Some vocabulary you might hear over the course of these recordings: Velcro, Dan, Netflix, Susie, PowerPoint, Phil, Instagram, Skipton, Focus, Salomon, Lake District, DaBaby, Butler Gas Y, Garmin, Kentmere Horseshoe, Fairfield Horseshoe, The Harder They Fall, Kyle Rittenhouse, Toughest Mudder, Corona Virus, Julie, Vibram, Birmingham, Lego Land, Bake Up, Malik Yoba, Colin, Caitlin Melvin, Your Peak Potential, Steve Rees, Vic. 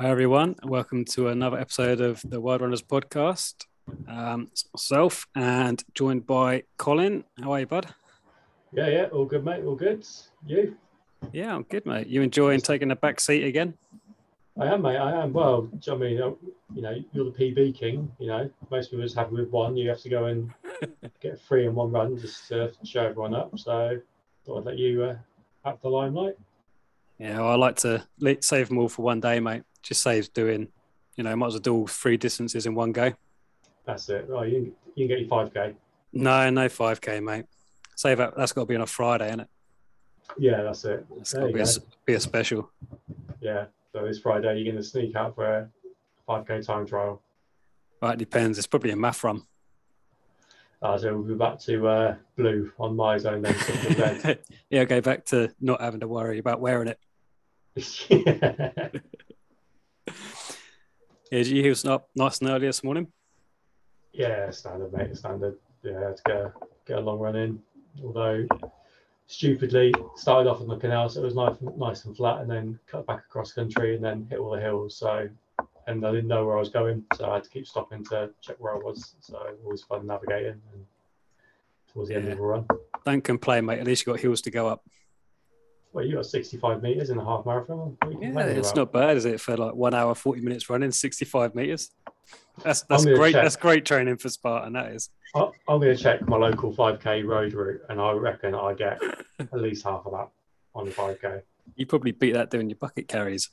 Hi everyone, welcome to another episode of the Wildrunners podcast. It's myself and joined by Colin. How are you, bud? Yeah, all good, mate. All good. You? Yeah, I'm good, mate. You enjoying taking the back seat again? I am, mate. I am. Well, I mean, you know, you're the PB king. You know, most of us happy with one. You have to go and get three in one run just to show everyone up. So, thought I'd let you up the limelight. Yeah, well, I like to save them all for one day, mate. Just saves doing, you know, might as well do all three distances in one go. That's it. Oh, you can get your 5K. No 5K, mate. Save up. That's got to be on a Friday, isn't it? Yeah, that's it. That's got to be a special. Yeah. So this Friday, you're going to sneak out for a 5K time trial. Right, depends. It's probably a math run. So we'll be back to blue on my zone then. Yeah, go back to not having to worry about wearing it. Yeah. Yeah, did you hear it's up nice and early this morning? Yeah, standard, mate, standard. Yeah, to get a long run in. Although, stupidly, started off on the canal, so it was nice and flat, and then cut back across country and then hit all the hills. So, and I didn't know where I was going, so I had to keep stopping to check where I was. So, always fun navigating and towards the end of the run. Don't complain, mate. At least you've got hills to go up. Well, you got 65 metres in a half marathon. Yeah, it's not bad, is it? For like 1 hour, 40 minutes running, 65 metres. That's great. Check. That's great training for Spartan. That is. I'm going to check my local 5K road route, and I reckon I get at least half of that on the 5K. You probably beat that doing your bucket carries.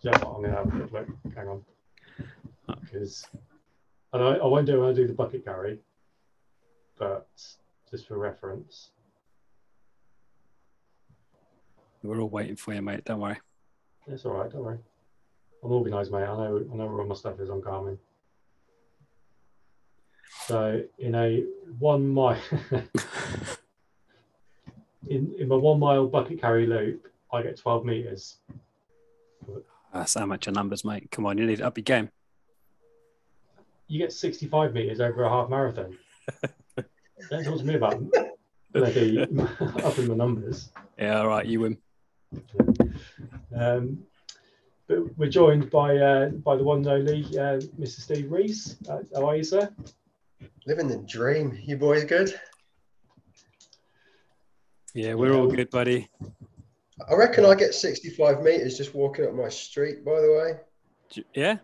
Yeah, I'm going to have a quick look. Hang on, because I won't do it when I do the bucket carry, but just for reference. We're all waiting for you, mate. Don't worry. It's all right. Don't worry. I'm organised, mate. I know where all my stuff is on Garmin. So in a 1 mile, in my 1 mile bucket carry loop, I get 12 metres. That's amateur numbers, mate. Come on, you need to up your game. You get 65 metres over a half marathon. Don't talk to me about them. Maybe up in the numbers. Yeah, all right. You win. But we're joined by the one and only Mr. Steve Rees. How are you, sir? Living the dream. You boys good? Yeah, we're all good, buddy. I reckon I get 65 metres just walking up my street. By the way. Yeah.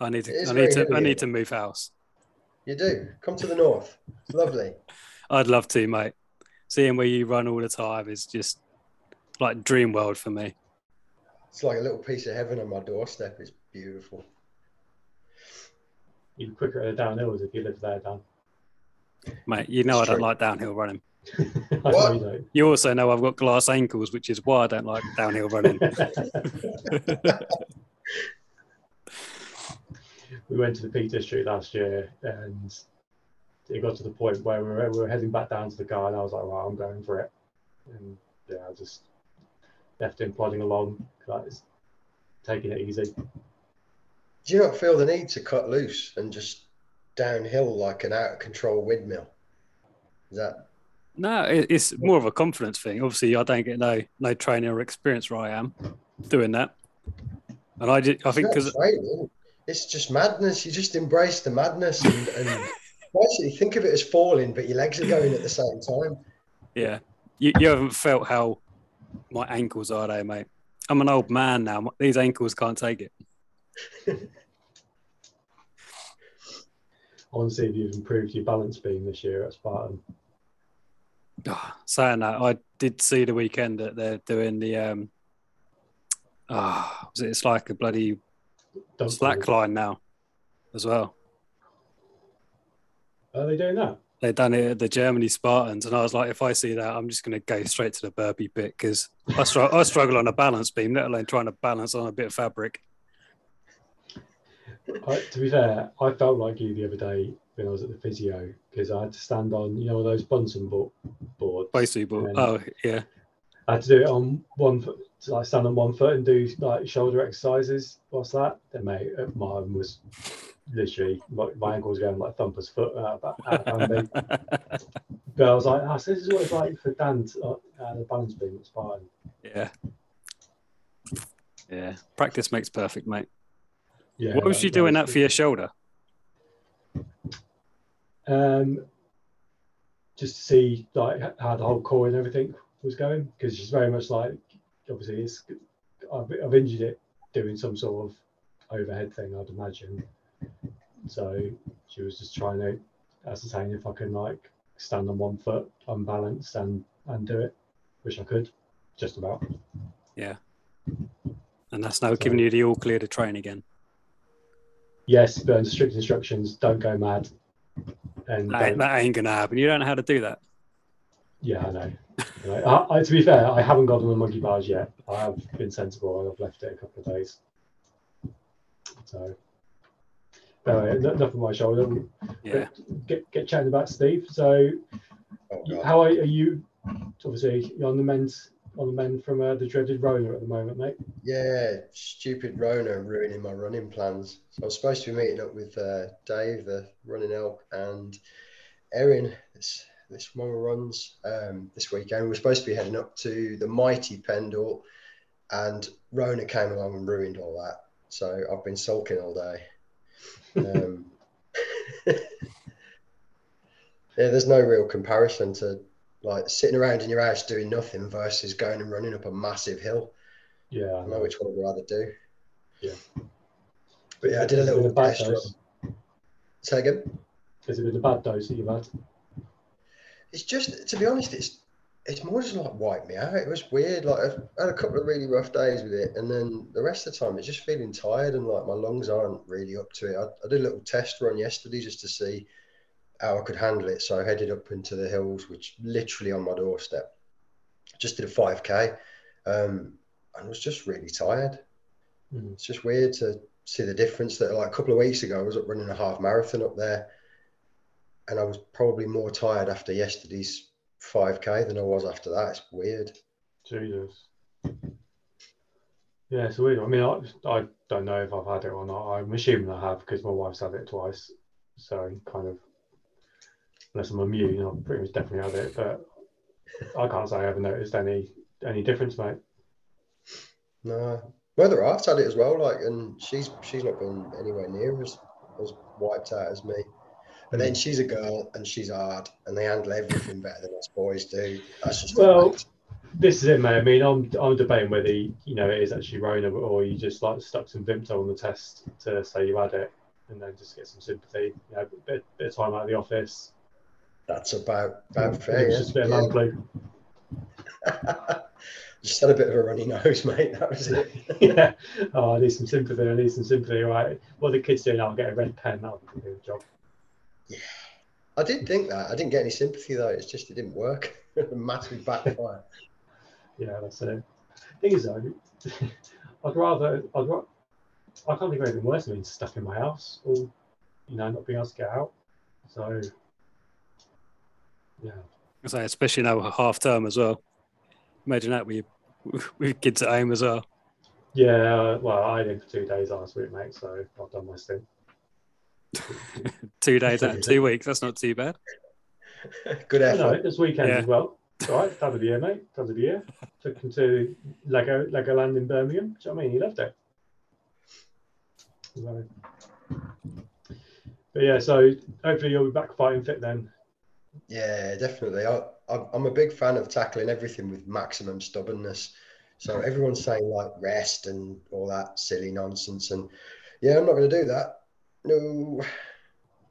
I need to move house. You do. Come to the north. It's lovely. I'd love to, mate. Seeing where you run all the time is just like dream world for me. It's like a little piece of heaven on my doorstep. It's beautiful. You'd be quicker at the downhills if you lived there, Dan. Mate, you know it's I don't like downhill running. What? You also know I've got glass ankles, which is why I don't like downhill running. We went to the Peak District last year and it got to the point where we were heading back down to the car and I was like, well, I'm going for it. And yeah, I just left him plodding along, like, taking it easy. Do you not feel the need to cut loose and just downhill like an out-of-control windmill? Is that... No, it's more of a confidence thing. Obviously, I don't get no training or experience where I am doing that. And I think because... It's just madness. You just embrace the madness and basically, think of it as falling, but your legs are going at the same time. Yeah. You haven't felt how my ankles are, though, mate. I'm an old man now. These ankles can't take it. I want to see if you've improved your balance beam this year at Spartan. Oh, saying that, I did see the weekend that they're doing the... it's like a bloody slackline now as well. Are they doing that? They've done it at the Germany Spartans, and I was like, if I see that, I'm just going to go straight to the burpee bit because I struggle on a balance beam, let alone trying to balance on a bit of fabric. To be fair, I felt like you the other day when I was at the physio because I had to stand on, you know, those Bunsen boards. Basically, oh, yeah. I had to do it on one foot, so I stand on one foot and do like shoulder exercises. What's that? Then, mate, mine was... Literally, my ankle was going like thumper's foot out of But I was like, so this is what it's like for Dan, the balance beam. It's fine. Yeah. Yeah, practice makes perfect, mate. Yeah, what was you doing that for your shoulder? Just to see like how the whole core and everything was going, because it's very much like, obviously it's, I've injured it doing some sort of overhead thing, I'd imagine. So she was just trying to ascertain if I can like stand on one foot unbalanced and do it, which I could just about. Yeah. And that's now giving you the all clear to train again. Yes, but under strict instructions, don't go mad. And that ain't gonna happen. You don't know how to do that. Yeah, I know. I, to be fair, I haven't got them on monkey bars yet. I have been sensible and I've left it a couple of days. So, anyway, enough of my shoulder. Yeah. Get chatting about Steve. So, how are you? Obviously, you're on the mend from the dreaded Rona at the moment, mate. Yeah, stupid Rona ruining my running plans. So I was supposed to be meeting up with Dave, the running elk, and Erin, this one runs this weekend. We were supposed to be heading up to the mighty Pendle, and Rona came along and ruined all that. So I've been sulking all day. Yeah, there's no real comparison to like sitting around in your house doing nothing versus going and running up a massive hill. Yeah, I don't know which one I'd rather do. Yeah, but yeah, I did a little bad dose. Say again. Has it been a bad dose that you've had? It's just, to be honest, it's more just like wiped me out. It was weird. Like I've had a couple of really rough days with it, and then the rest of the time it's just feeling tired and like my lungs aren't really up to it. I did a little test run yesterday just to see how I could handle it. So I headed up into the hills, which literally on my doorstep. Just did a 5K and was just really tired. Mm. It's just weird to see the difference that like a couple of weeks ago I was up running a half marathon up there and I was probably more tired after yesterday's 5K than I was after that. It's weird. Jesus. Yeah, it's weird. I mean, I don't know if I've had it or not. I'm assuming I have because my wife's had it twice. So kind of, unless I'm immune, I've pretty much definitely had it, but I can't say I ever noticed any difference, mate. No. Well, the RAF's had it as well, like, and she's not been anywhere near as wiped out as me. But then she's a girl and she's hard and they handle everything better than us boys do. That's just this is it, mate. I mean, I'm debating whether it is actually Rona or you just like stuck some Vimto on the test to say you had it and then just get some sympathy, you know, a bit of time out of the office. That's about fair. It's just a bit lovely. Just had a bit of a runny nose, mate. That was it. Yeah. Oh, I need some sympathy. All right. What the kids do now? I'll get a red pen. That'll do the job. Yeah. I did think that. I didn't get any sympathy though. It's just it didn't work. Massive backfire. Yeah, that's it. Thing is though, I can't think of anything worse than being stuck in my house or not being able to get out. So. Yeah, so especially now half term as well. Imagine that with kids at home as well. Yeah, well, I did for 2 days last week, mate. So I've done my stint. 2 days out of 2 weeks. That's not too bad. Good effort. No, this weekend as well. It's all right, time of the year, mate. Time of the year. Took him to Lego Land in Birmingham. Do you know what I mean? He loved it. So, but yeah, so hopefully you'll be back fighting fit then. Yeah, definitely. I'm a big fan of tackling everything with maximum stubbornness. So everyone's saying like rest and all that silly nonsense. And yeah, I'm not going to do that. No,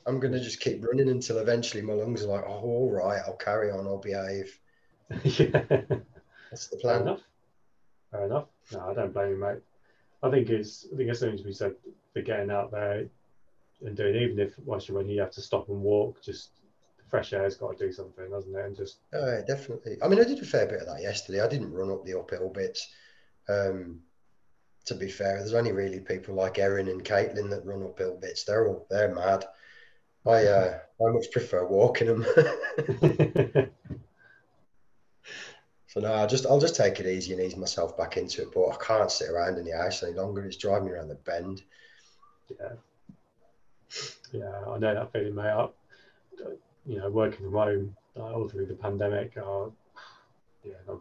I'm going to just keep running until eventually my lungs are like, oh, all right, I'll carry on, I'll behave. Yeah. That's the plan. Fair enough. No, I don't blame you, mate. I think as soon as we said for getting out there and doing, even if once you're running, you have to stop and walk, just fresh air's got to do something, hasn't it? And just definitely. I mean, I did a fair bit of that yesterday. I didn't run up the uphill bits. To be fair, there's only really people like Erin and Caitlin that run uphill bits. They're mad. I much prefer walking them. So no, I'll just take it easy and ease myself back into it. But I can't sit around in the house any longer. It's driving me around the bend. Yeah. Yeah, I know that feeling, mate. Working from home all through the pandemic, not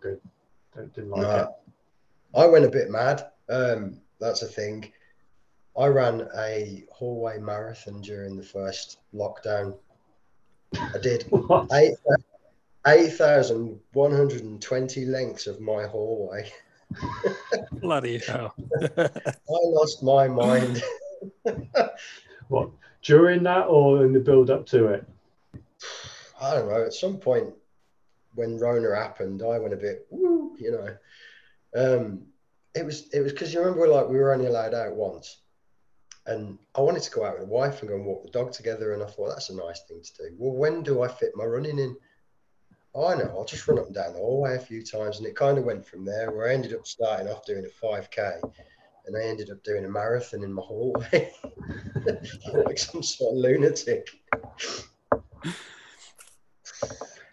good. Didn't like it. I went a bit mad. That's a thing. I ran a hallway marathon during the first lockdown. I did 8,120 lengths of my hallway. Bloody hell. I lost my mind. What, during that or in the build up to it? I don't know. At some point when Rona happened, I went a bit, woo, you know. It was because you remember we were only allowed out once. And I wanted to go out with the wife and go and walk the dog together. And I thought, that's a nice thing to do. Well, when do I fit my running in? Oh, I know, I'll just run up and down the hallway a few times. And it kind of went from there, where I ended up starting off doing a 5K. And I ended up doing a marathon in my hallway. Like some sort of lunatic.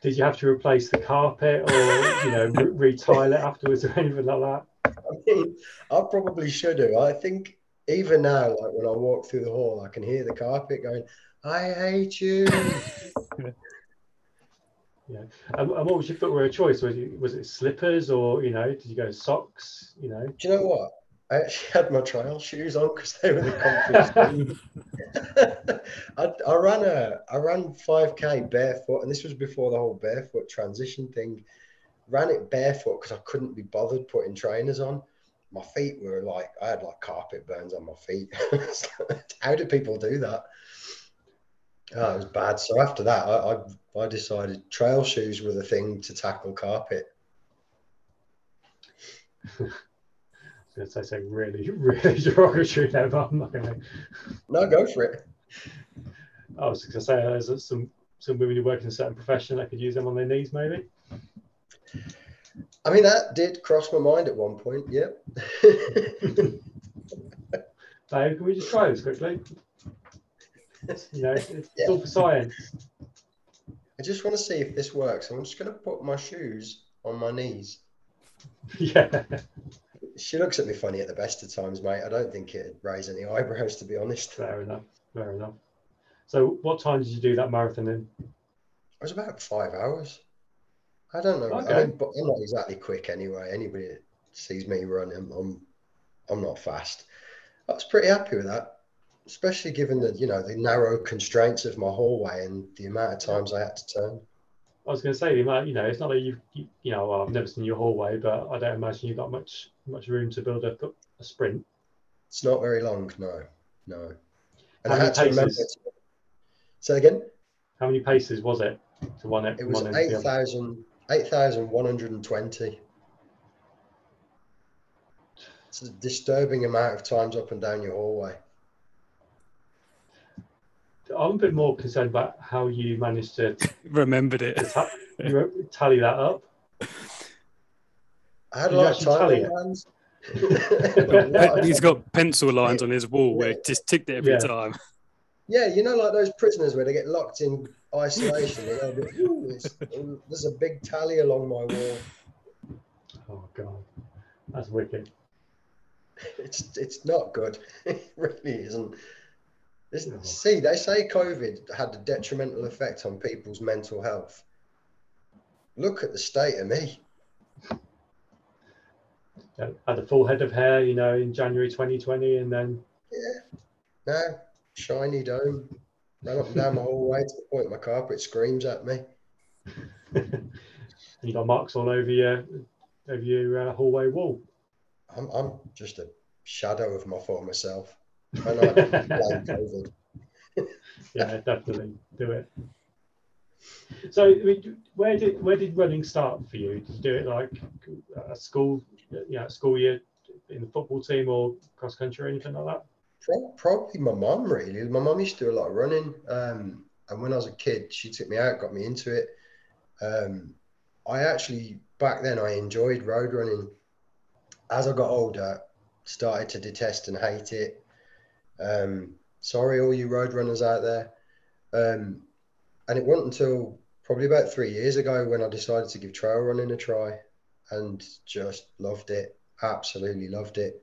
Did you have to replace the carpet or, you know, retile it afterwards or anything like that? I mean, I probably should have. I think... Even now, like when I walk through the hall, I can hear the carpet going, I hate you. Yeah. And what was your footwear choice? Was it slippers or, you know, did you go socks? You know? Do you know what? I actually had my trail shoes on because they were the comfiest. I ran 5K barefoot, and this was before the whole barefoot transition thing. Ran it barefoot because I couldn't be bothered putting trainers on. My feet were like, I had like carpet burns on my feet. How do people do that? Oh, it was bad. So after that, I decided trail shoes were the thing to tackle carpet. I was going to say something really, really derogatory there, but I'm not going to. No, go for it. I was going to say, there's some women who work in a certain profession that could use them on their knees, maybe. I mean, that did cross my mind at one point, yep. Dave, can we just try this quickly? You know, it's all for science. I just want to see if this works. I'm just going to put my shoes on my knees. Yeah. She looks at me funny at the best of times, mate. I don't think it'd raise any eyebrows, to be honest. Fair enough, fair enough. So what time did you do that marathon in? It was about 5 hours. I don't know. Okay. I mean, but I'm not exactly quick anyway. Anybody that sees me running, I'm not fast. I was pretty happy with that, especially given the, you know, the narrow constraints of my hallway and the amount of times I had to turn. I was going to say, you know, it's not that you know, well, I've never seen your hallway, but I don't imagine you've got much room to build a sprint. It's not very long, no. And I had to remember. Say again. How many paces was it to one? It was 8,000. 8,120. It's a disturbing amount of times up and down your hallway. I'm a bit more concerned about how you managed to... Remembered it. Tally that up. I had a lot of tally lines. He's got pencil lines on his wall where it just ticked it every time. Yeah, you know, like those prisoners where they get locked in isolation. You know, there's a big tally along my wall. Oh God, that's wicked. It's not good. It really isn't. See, they say COVID had a detrimental effect on people's mental health. Look at the state of me. I had a full head of hair, you know, in January 2020, and then no. Shiny dome. Ran up and down my whole way to the point my carpet screams at me. And you got marks all over your hallway wall. I'm just a shadow of my former self. And I blame COVID. Yeah, definitely do it. So, I mean, where did running start for you? Did you do it like at school? You know, at school year in the football team or cross country or anything like that? Probably my mum, really. My mum used to do a lot of running. And when I was a kid, she took me out, got me into it. I actually, back then, I enjoyed road running. As I got older, started to detest and hate it. Sorry, all you road runners out there. And it wasn't until probably about 3 years ago when I decided to give trail running a try and just loved it. Absolutely loved it.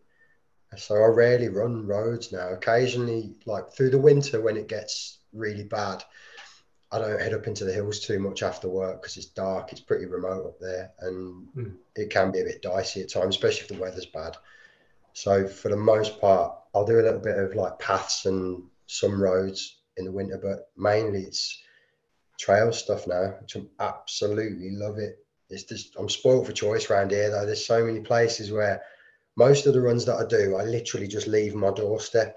So I rarely run roads now. Occasionally, like through the winter when it gets really bad, I don't head up into the hills too much after work because it's dark, it's pretty remote up there, and it can be a bit dicey at times, especially if the weather's bad. So for the most part, I'll do a little bit of like paths and some roads in the winter, but mainly it's trail stuff now, which I'm absolutely love it. It's just, I'm spoiled for choice around here though. There's so many places where most of the runs that I do, I literally just leave my doorstep,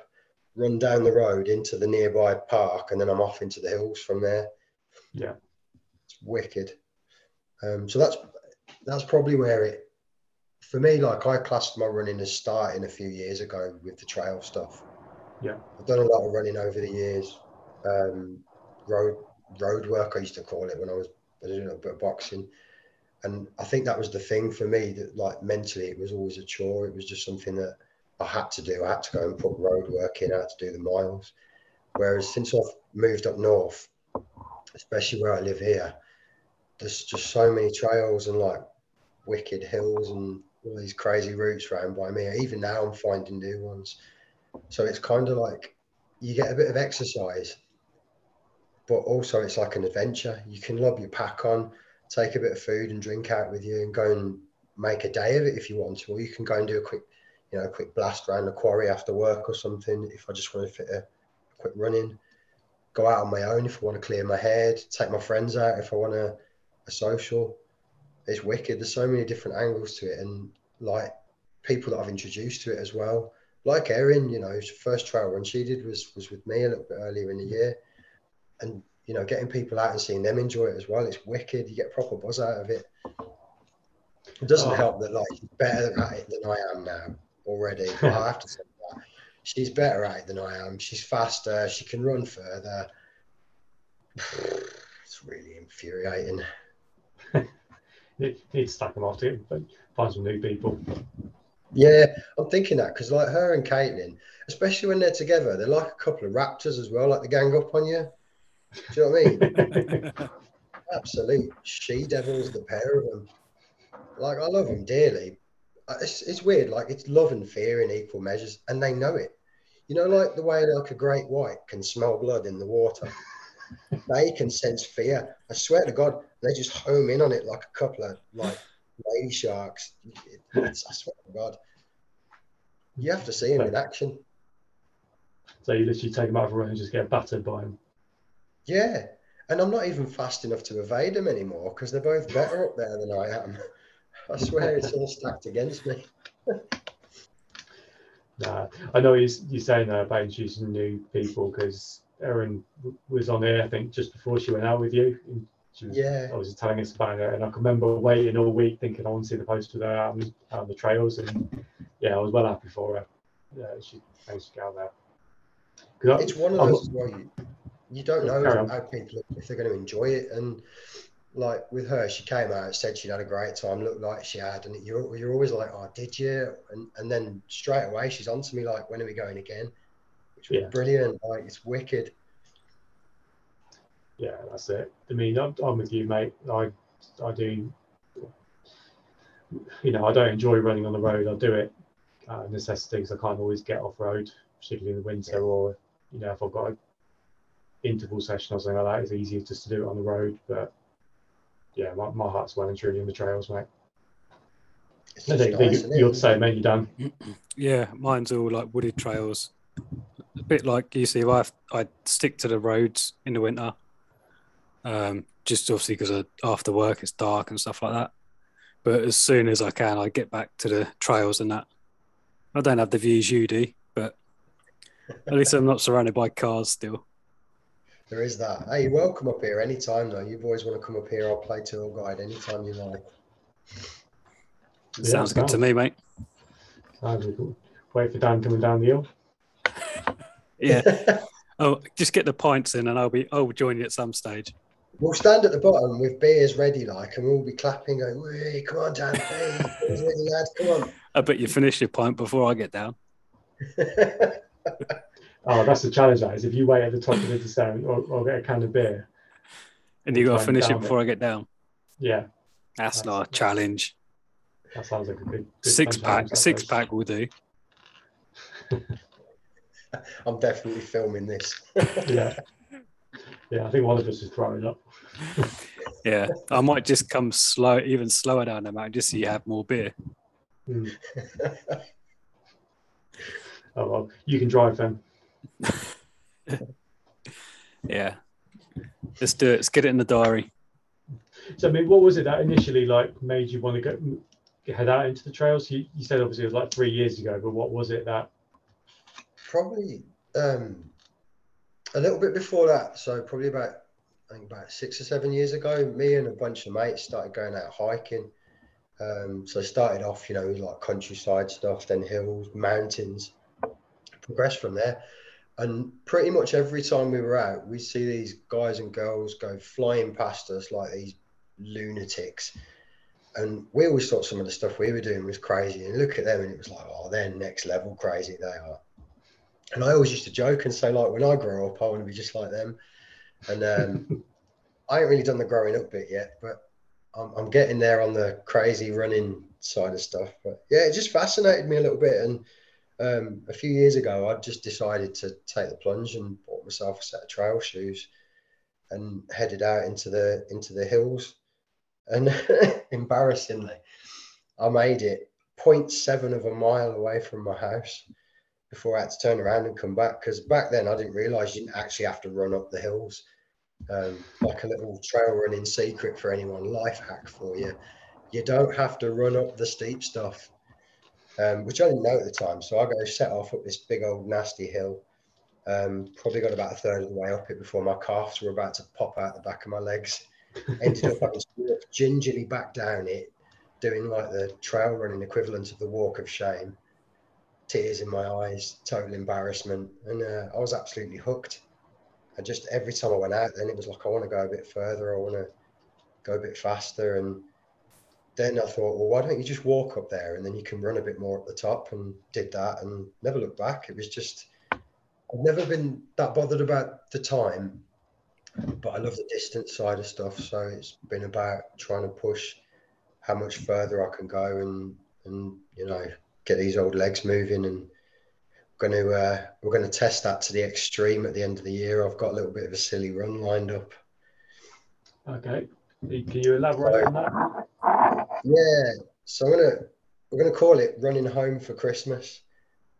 run down the road into the nearby park, and then I'm off into the hills from there. Yeah. It's wicked. So that's probably where it, for me, like I classed my running as starting a few years ago with the trail stuff. Yeah. I've done a lot of running over the years. Road work, I used to call it when I did a little bit of boxing. And I think that was the thing for me, that like mentally it was always a chore. It was just something that I had to do. I had to go and put road work in. I had to do the miles. Whereas since I've moved up north, especially where I live here, there's just so many trails and like wicked hills and all these crazy routes round by me. Even now I'm finding new ones. So it's kind of like you get a bit of exercise, but also it's like an adventure. You can lob your pack on, take a bit of food and drink out with you and go and make a day of it if you want to, or you can go and do a quick blast around the quarry after work or something. If I just want to fit a quick run in, go out on my own if I want to clear my head, take my friends out if I want a social. It's wicked. There's so many different angles to it, and like people that I've introduced to it as well. Like Erin, you know, her first trail run she did was with me a little bit earlier in the year, and you know, getting people out and seeing them enjoy it as well. It's wicked. You get a proper buzz out of it. It doesn't help that like she's better at it than I am now already. I have to say that. She's better at it than I am. She's faster. She can run further. It's really infuriating. You need to stack them off to find some new people. Yeah, I'm thinking that, because like her and Caitlin, especially when they're together, they're like a couple of raptors as well, like they gang up on you. Do you know what I mean? Absolute she-devils, the pair of them. Like, I love them dearly. It's weird, like, it's love and fear in equal measures, and they know it. You know, like the way like a great white can smell blood in the water. They can sense fear. I swear to God, they just home in on it like a couple of, like, lady sharks. I swear to God. You have to see them in action. So you literally take them out for a run and just get battered by them. Yeah, and I'm not even fast enough to evade them anymore, because they're both better up there than I am. I swear it's all stacked against me. Nah, I know you're saying that about introducing new people, because Erin was on here, I think, just before she went out with you. And she was obviously telling us about it, and I can remember waiting all week thinking I want to see the post with her out on the trails, and yeah, I was well happy for her. Yeah, she managed to get out there. It's one of those where you don't know how people, if they're going to enjoy it. And like with her, she came out, said she'd had a great time, looked like she had, and you're always like, oh, did you? And then straight away she's on to me like, when are we going again? Which was brilliant. Like, it's wicked. Yeah, that's it. I mean, I'm with you, mate. I do, you know, I don't enjoy running on the road. I do it out of necessity, because I can't always get off road, particularly in the winter, or you know, if I've got a interval session or something like that, it's easier just to do it on the road. But yeah, my heart's well and truly in the trails, mate. I think nice, you're the same, mate. You done? Yeah, mine's all like wooded trails, a bit like you see. I stick to the roads in the winter, just obviously because after work it's dark and stuff like that. But as soon as I can, I get back to the trails and that. I don't have the views you do, but at least I'm not surrounded by cars still. There is that. Hey, you're welcome up here anytime though. You boys want to come up here, I'll play tour guide anytime you like. Sounds good to me, mate. Sounds good. Wait for Dan coming down the hill. Yeah. Oh, just get the pints in and I'll join you at some stage. We'll stand at the bottom with beers ready, like, and we'll be clapping, going, "Wee, come on, Dan, hey, lad, come on." I bet you finish your pint before I get down. Oh, that's the challenge, that is. If you wait at the top of the descent or get a can of beer, and you got to finish it before I get down. Yeah, that's not a challenge. That sounds like a good six pack. Six pack will do. I'm definitely filming this. yeah. I think one of us is throwing up. Yeah, I might just come slow, even slower down the mountain, just so you have more beer. Mm. Oh well, you can drive then. Yeah, let's do it. Let's get it in the diary. So I mean, what was it that initially like made you want to go head out into the trails? You said obviously it was like 3 years ago, but what was it that? Probably a little bit before that. So probably about 6 or 7 years ago, me and a bunch of mates started going out hiking. So I started off, you know, with like countryside stuff, then hills, mountains, progressed from there. And pretty much every time we were out, we'd see these guys and girls go flying past us like these lunatics. And we always thought some of the stuff we were doing was crazy. And look at them, and it was like, oh, they're next level crazy, they are. And I always used to joke and say, like, when I grow up, I want to be just like them. And I ain't really done the growing up bit yet, but I'm getting there on the crazy running side of stuff. But yeah, it just fascinated me a little bit. And a few years ago, I just decided to take the plunge and bought myself a set of trail shoes and headed out into the hills. And embarrassingly, I made it 0.7 of a mile away from my house before I had to turn around and come back, because back then I didn't realise you didn't actually have to run up the hills. Like a little trail running secret for anyone, life hack for you. You don't have to run up the steep stuff, which I didn't know at the time. So I got set off up this big old nasty hill. Probably got about a third of the way up it before my calves were about to pop out the back of my legs. Ended up having to gingerly back down it, doing like the trail running equivalent of the walk of shame. Tears in my eyes, total embarrassment. And I was absolutely hooked. And just every time I went out, then it was like, I want to go a bit further. I want to go a bit faster. And then I thought, well, why don't you just walk up there and then you can run a bit more up the top, and did that and never looked back. It was just, I've never been that bothered about the time, but I love the distance side of stuff. So it's been about trying to push how much further I can go and you know, get these old legs moving. And we're going to test that to the extreme at the end of the year. I've got a little bit of a silly run lined up. Okay, can you elaborate on that? Yeah, so we're gonna call it running home for Christmas,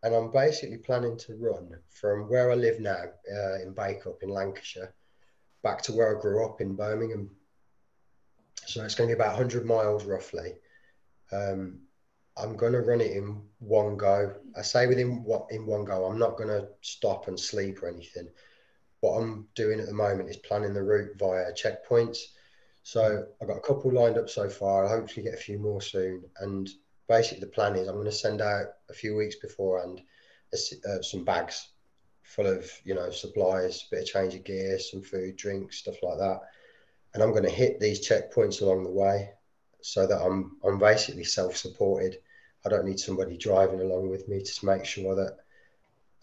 and I'm basically planning to run from where I live now in Bake Up in Lancashire back to where I grew up in Birmingham. So it's going to be about 100 miles roughly. I'm going to run it in one go. I say in one go. I'm not going to stop and sleep or anything. What I'm doing at the moment is planning the route via checkpoints. So I've got a couple lined up so far. I'll hopefully get a few more soon. And basically the plan is I'm going to send out a few weeks beforehand some bags full of, you know, supplies, bit of change of gear, some food, drinks, stuff like that. And I'm going to hit these checkpoints along the way, so that I'm basically self-supported. I don't need somebody driving along with me to make sure that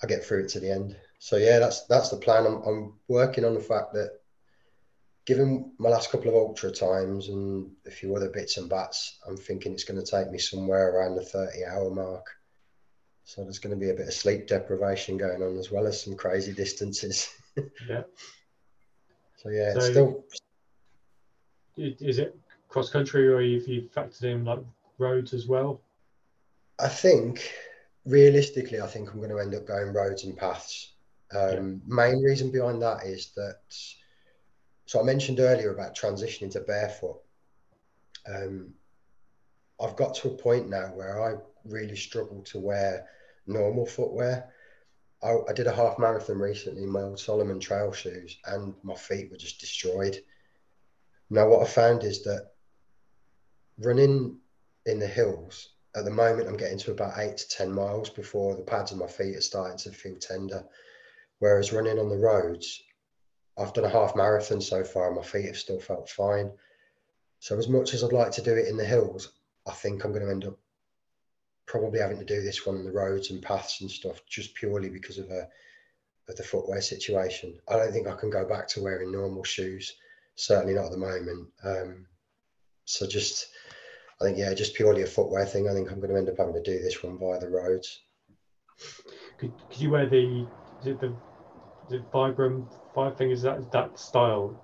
I get through it to the end. So yeah, that's the plan. I'm working on the fact that, given my last couple of ultra times and a few other bits and bats, I'm thinking it's going to take me somewhere around the 30-hour mark. So there's going to be a bit of sleep deprivation going on, as well as some crazy distances. Yeah. So yeah, it's still. Is it cross-country, or if you factored in like roads as well? I think realistically, I think I'm going to end up going roads and paths. Main reason behind that is that, so I mentioned earlier about transitioning to barefoot. I've got to a point now where I really struggle to wear normal footwear. I did a half marathon recently in my old Salomon trail shoes, and my feet were just destroyed. Now what I found is that running in the hills at the moment, I'm getting to about 8 to 10 miles before the pads of my feet are starting to feel tender, whereas running on the roads, I've done a half marathon so far and my feet have still felt fine. So as much as I'd like to do it in the hills, I think I'm going to end up probably having to do this one on the roads and paths and stuff, just purely because of the footwear situation. I don't think I can go back to wearing normal shoes, certainly not at the moment. So just, I think, yeah, just purely a footwear thing. I think I'm going to end up having to do this one via the roads. Could you wear the Vibram 5 fingers? That style,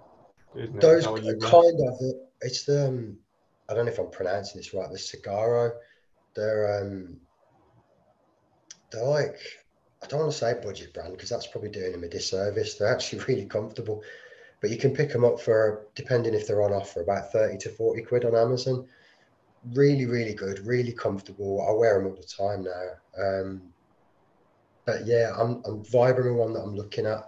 isn't it? Those kind of it. It's the I don't know if I'm pronouncing this right. The Cigarro. They're like I don't want to say budget brand because that's probably doing them a disservice. They're actually really comfortable, but you can pick them up for, depending if they're on offer, about 30 to 40 quid on Amazon. Really, really good, really comfortable. I wear them all the time now. But yeah, I'm Vibram, one that I'm looking at.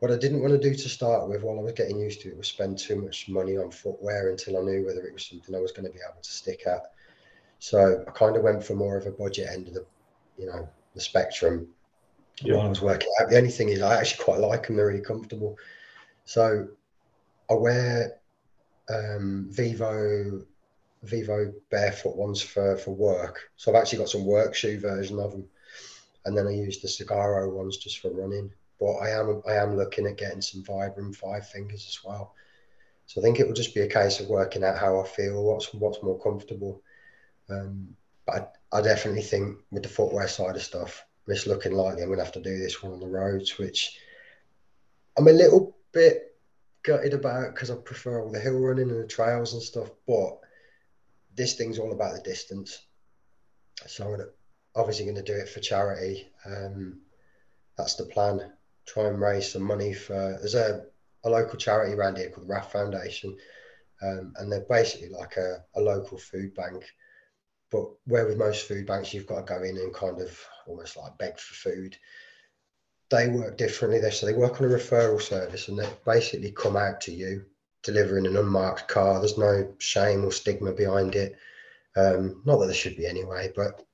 What I didn't want to do to start with while I was getting used to it was spend too much money on footwear until I knew whether it was something I was going to be able to stick at. So I kind of went for more of a budget end of the, you know, the spectrum. Yeah. While I was working out. The only thing is I actually quite like them. They're really comfortable. So I wear Vivo Barefoot ones for work. So I've actually got some work shoe version of them. And then I use the Cigarro ones just for running. But I am looking at getting some Vibram 5 fingers as well. So I think it will just be a case of working out how I feel, what's more comfortable. But I definitely think with the footwear side of stuff, it's looking likely I'm going to have to do this one on the roads, which I'm a little bit gutted about because I prefer all the hill running and the trails and stuff. But this thing's all about the distance. So I'm obviously going to do it for charity. That's the plan. Try and raise some money for, there's a local charity around here called the RAF Foundation. And they're basically like a local food bank. But where with most food banks, you've got to go in and kind of almost like beg for food. They work differently. So they work on a referral service and they basically come out to you, delivering an unmarked car. There's no shame or stigma behind it. Not that there should be anyway, but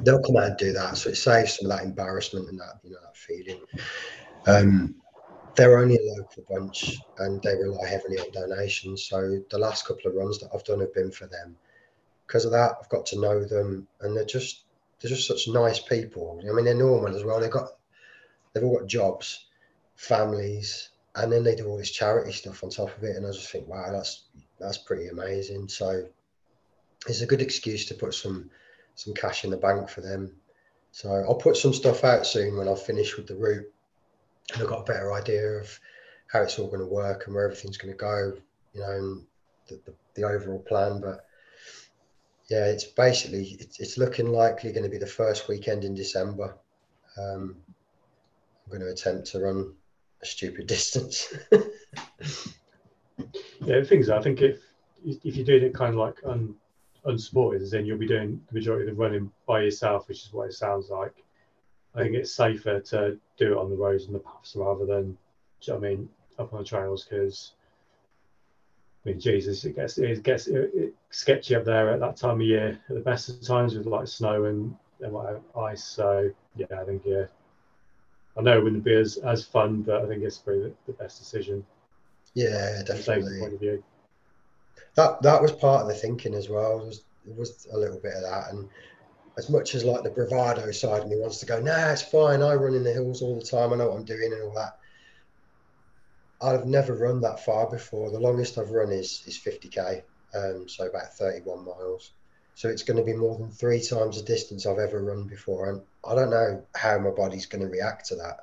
they'll come out and do that. So it saves some of that embarrassment and that, you know, that feeling. They're only a local bunch and they rely heavily on donations. So the last couple of runs that I've done have been for them. Because of that, I've got to know them, and they're just such nice people. I mean, they're normal as well. They've all got jobs, families, and then they do all this charity stuff on top of it. And I just think, wow, that's pretty amazing. So it's a good excuse to put some cash in the bank for them. So I'll put some stuff out soon when I've finished with the route, and I've got a better idea of how it's all going to work and where everything's going to go. You know, and the overall plan, but. Yeah, it's basically, it's looking likely going to be the first weekend in December. I'm going to attempt to run a stupid distance. Yeah, the thing is, I think if you're doing it kind of like unsupported, then you'll be doing the majority of the running by yourself, which is what it sounds like. I think it's safer to do it on the roads and the paths rather than, do you know what I mean, up on the trails because... I mean, Jesus, it gets sketchy up there at that time of year, at the best of times with like snow and whatever, ice. So, yeah, I think, yeah, I know it wouldn't be as fun, but I think it's probably the best decision. Yeah, definitely. Point of view. That was part of the thinking as well. It was a little bit of that. And as much as like the bravado side of me wants to go, nah, it's fine. I run in the hills all the time. I know what I'm doing and all that. I've never run that far before. The longest I've run is 50k, so about 31 miles. So it's going to be more than 3 times the distance I've ever run before. And I don't know how my body's going to react to that.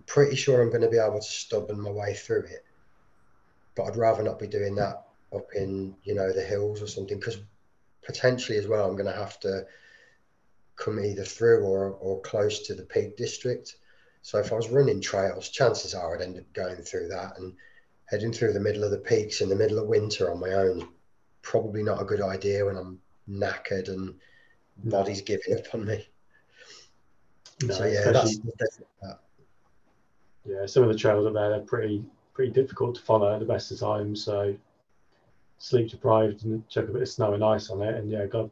I'm pretty sure I'm going to be able to stubborn my way through it. But I'd rather not be doing that up in, you know, the hills or something, because potentially as well I'm going to have to come either through or close to the Peak District. So if I was running trails, chances are I'd end up going through that, and heading through the middle of the peaks in the middle of winter on my own, probably not a good idea when I'm knackered and body's giving up on me. No, so yeah, that's that. Yeah, some of the trails up there, they're pretty difficult to follow at the best of times. So sleep deprived and chuck a bit of snow and ice on it, and yeah, God,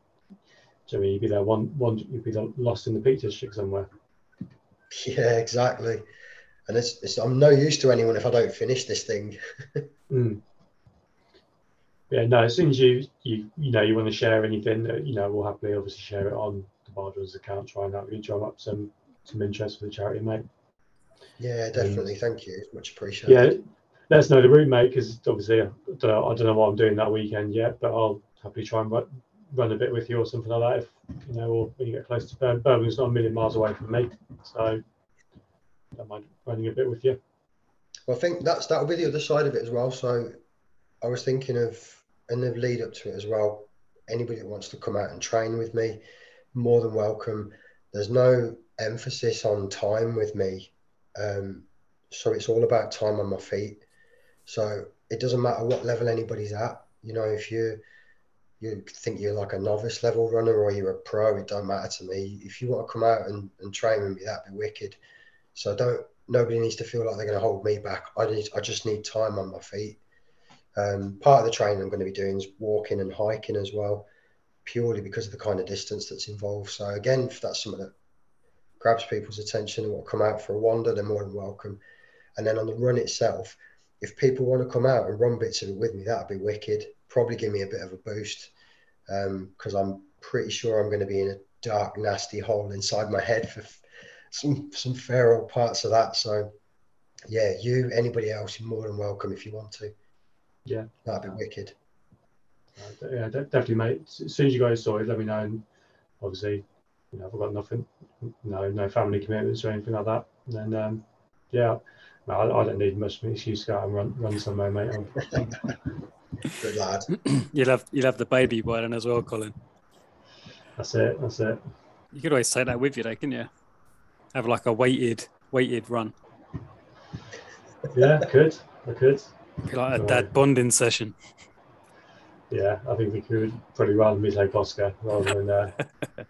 Jimmy, you'd be there you'd be lost in the Peak District somewhere. Yeah, exactly. And I'm no use to anyone if I don't finish this thing. Yeah, no, as soon as you know you want to share anything, you know, we'll happily obviously share it on the Wildrunners account, trying out you drum up some interest for the charity, mate. Yeah, definitely. Thank you, much appreciated. Yeah, let us know the route, mate, because obviously I don't know what I'm doing that weekend yet, but I'll happily try and run a bit with you or something like that, if you know, or when you get close to Birmingham's not a million miles away from me, so I don't mind running a bit with you. Well, I think that'll be the other side of it as well. So I was thinking of, and the lead up to it as well, anybody that wants to come out and train with me, more than welcome. there's no emphasis on time with me. So it's all about time on my feet. So it doesn't matter what level anybody's at. You know, if you think you're like a novice level runner or you're a pro, it don't matter to me. If you want to come out and train with me, that'd be wicked. So nobody needs to feel like they're going to hold me back. I just need time on my feet. Part of the training I'm going to be doing is walking and hiking as well, purely because of the kind of distance that's involved. So again, if that's something that grabs people's attention and want to come out for a wander, they're more than welcome. And then on the run itself, if people want to come out and run bits of it with me, that'd be wicked. Probably give me a bit of a boost, because I'm pretty sure I'm going to be in a dark, nasty hole inside my head for some feral parts of that. So yeah, anybody else, you're more than welcome if you want to. Yeah, that'd be wicked. Yeah, definitely, mate. As soon as you guys saw it, let me know. And obviously, you know, I've got nothing, no family commitments or anything like that. And then, yeah, no, I don't need much of an excuse to go out and run somewhere, mate. Good lad. You'll have the baby by then as well, Colin. That's it. You could always take that with you, though, couldn't you? Have like a weighted run. Yeah, I could. Like a dad bonding session. Yeah, I think we could probably rather be like Oscar rather than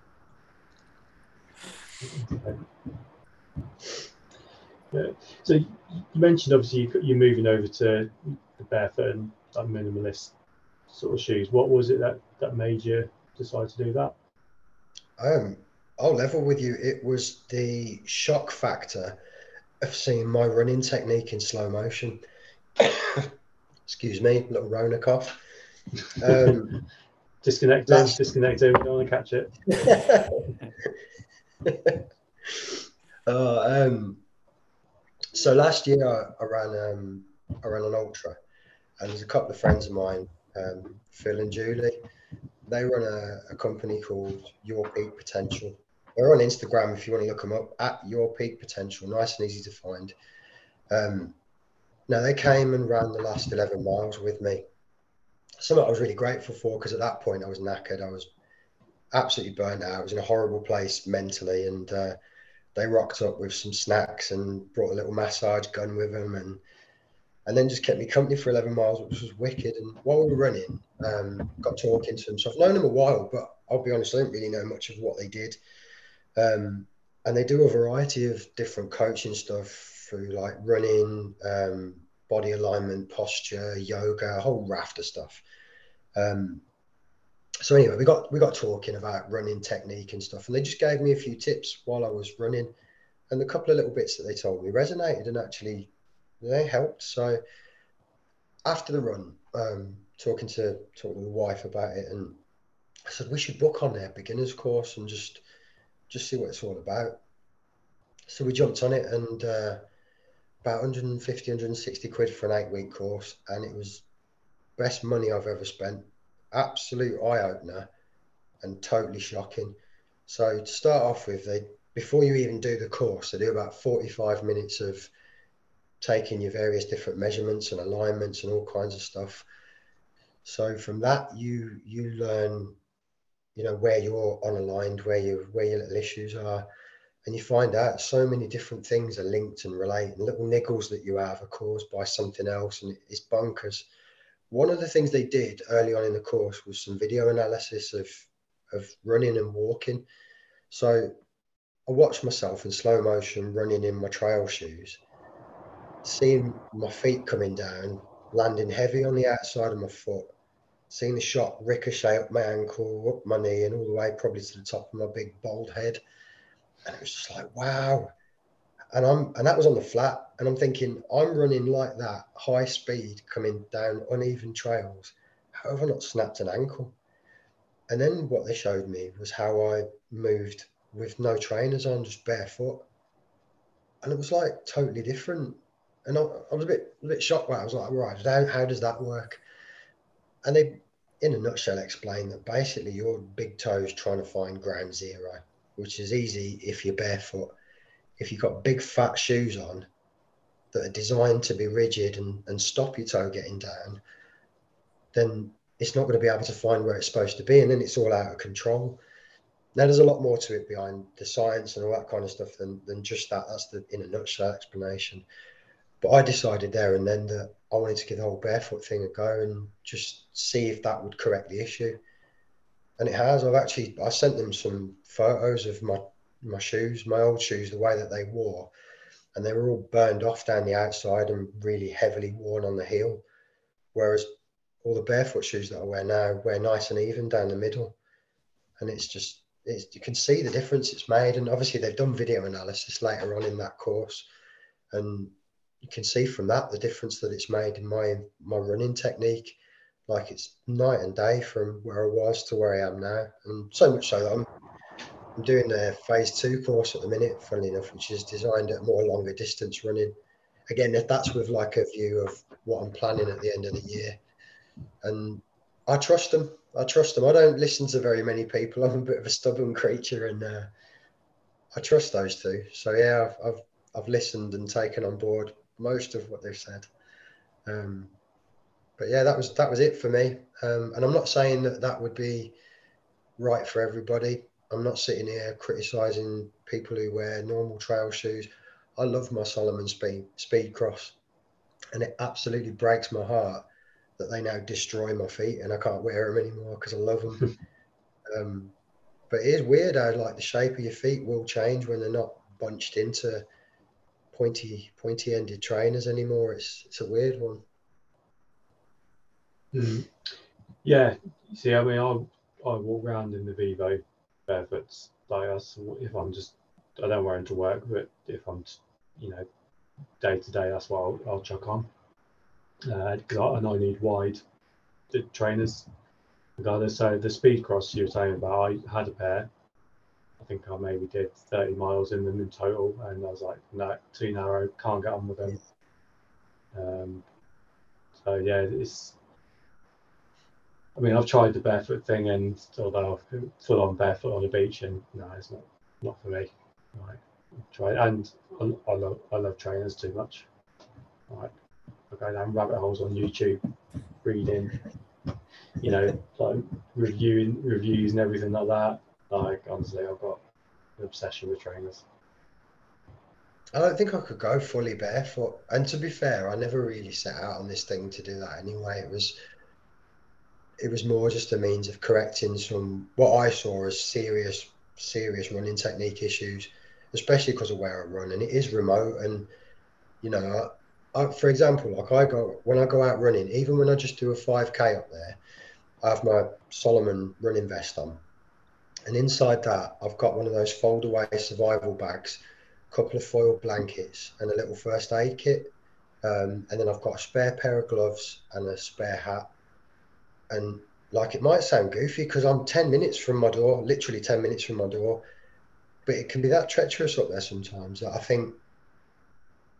yeah. So you mentioned obviously you're moving over to the barefoot and that minimalist sort of shoes. What was it that made you decide to do that? I'll level with you. It was the shock factor of seeing my running technique in slow motion. Excuse me, little Rona cough. Disconnected. We don't want to catch it. So last year I ran an ultra, and there's a couple of friends of mine, Phil and Julie. They run a company called Your Peak Potential. They're on Instagram if you want to look them up, at Your Peak Potential. Nice and easy to find. Now, they came and ran the last 11 miles with me. Something I was really grateful for, because at that point I was knackered. I was absolutely burnt out. I was in a horrible place mentally, and they rocked up with some snacks and brought a little massage gun with them, and then just kept me company for 11 miles, which was wicked. And while we were running, got talking to them. So I've known them a while, but I'll be honest, I didn't really know much of what they did. And they do a variety of different coaching stuff through like running, body alignment, posture, yoga, a whole raft of stuff. So anyway, we got talking about running technique and stuff, and they just gave me a few tips while I was running, and a couple of little bits that they told me resonated and actually they helped. So after the run, talking to the wife about it, and I said we should book on their beginners course and just see what it's all about. So we jumped on it, and about 150, 160 quid for an 8-week course, and it was best money I've ever spent. Absolute eye-opener and totally shocking. So to start off with, before you even do the course, they do about 45 minutes of taking your various different measurements and alignments and all kinds of stuff. So from that, you learn, you know, where you're unaligned, where your little issues are. And you find out so many different things are linked and relate, and little niggles that you have are caused by something else, and it's bonkers. One of the things they did early on in the course was some video analysis of running and walking. So I watched myself in slow motion running in my trail shoes, seeing my feet coming down, landing heavy on the outside of my foot, seeing the shot ricochet up my ankle, up my knee, and all the way probably to the top of my big bald head. And it was just like, wow. And that was on the flat. And I'm thinking, I'm running like that, high speed, coming down uneven trails. How have I not snapped an ankle? And then what they showed me was how I moved with no trainers on, just barefoot. And it was like totally different. And I was a bit shocked by it. I was like, right, how does that work? And they, in a nutshell, explained that basically your big toes trying to find ground zero, which is easy if you're barefoot. If you've got big fat shoes on that are designed to be rigid and stop your toe getting down, then it's not going to be able to find where it's supposed to be, and then it's all out of control. Now, there's a lot more to it behind the science and all that kind of stuff than just that. That's the, in a nutshell, explanation. But I decided there and then that I wanted to give the whole barefoot thing a go and just see if that would correct the issue. And it has. I sent them some photos of my shoes, my old shoes, the way that they wore. And they were all burned off down the outside and really heavily worn on the heel. Whereas all the barefoot shoes that I wear now wear nice and even down the middle. And it's just, you can see the difference it's made. And obviously they've done video analysis later on in that course. And you can see from that the difference that it's made in my running technique. Like, it's night and day from where I was to where I am now. And so much so that I'm doing a phase 2 course at the minute, funnily enough, which is designed at more longer distance running. Again, that's with like a view of what I'm planning at the end of the year. And I trust them. I don't listen to very many people. I'm a bit of a stubborn creature, and I trust those two. So yeah, I've listened and taken on board most of what they've said. But yeah, that was it for me. And I'm not saying that would be right for everybody. I'm not sitting here criticising people who wear normal trail shoes. I love my Salomon speed cross, and it absolutely breaks my heart that they now destroy my feet and I can't wear them anymore because I love them. But it is weird how, like, the shape of your feet will change when they're not bunched into pointy-ended trainers anymore. It's a weird one. Mm. Yeah, see, I mean, I walk around in the Vivo Barefoots. Like, if I'm just, I don't wear them to work, but if I'm, day to day, that's what I'll chuck on. Because I need wide trainers. Regardless, so the speed cross you were saying about, I had a pair. I think I maybe did 30 miles in them in total, and I was like, no, too narrow, can't get on with them. So yeah, I mean, I've tried the barefoot thing, and although I'm full on barefoot on the beach, and no, it's not for me. Right, try, and I love trainers too much. Right, I go down rabbit holes on YouTube, reading, like reviews and everything like that. Like, honestly, I've got an obsession with trainers. I don't think I could go fully barefoot. And to be fair, I never really set out on this thing to do that anyway. It was more just a means of correcting some, what I saw as serious running technique issues, especially because of where I run, and it is remote. And I, for example, like, when I go out running, even when I just do a 5K up there, I have my Salomon running vest on, and inside that I've got one of those fold-away survival bags, a couple of foil blankets, and a little first aid kit, and then I've got a spare pair of gloves and a spare hat. And, like, it might sound goofy because I'm 10 minutes from my door, literally 10 minutes from my door, but it can be that treacherous up there sometimes that I think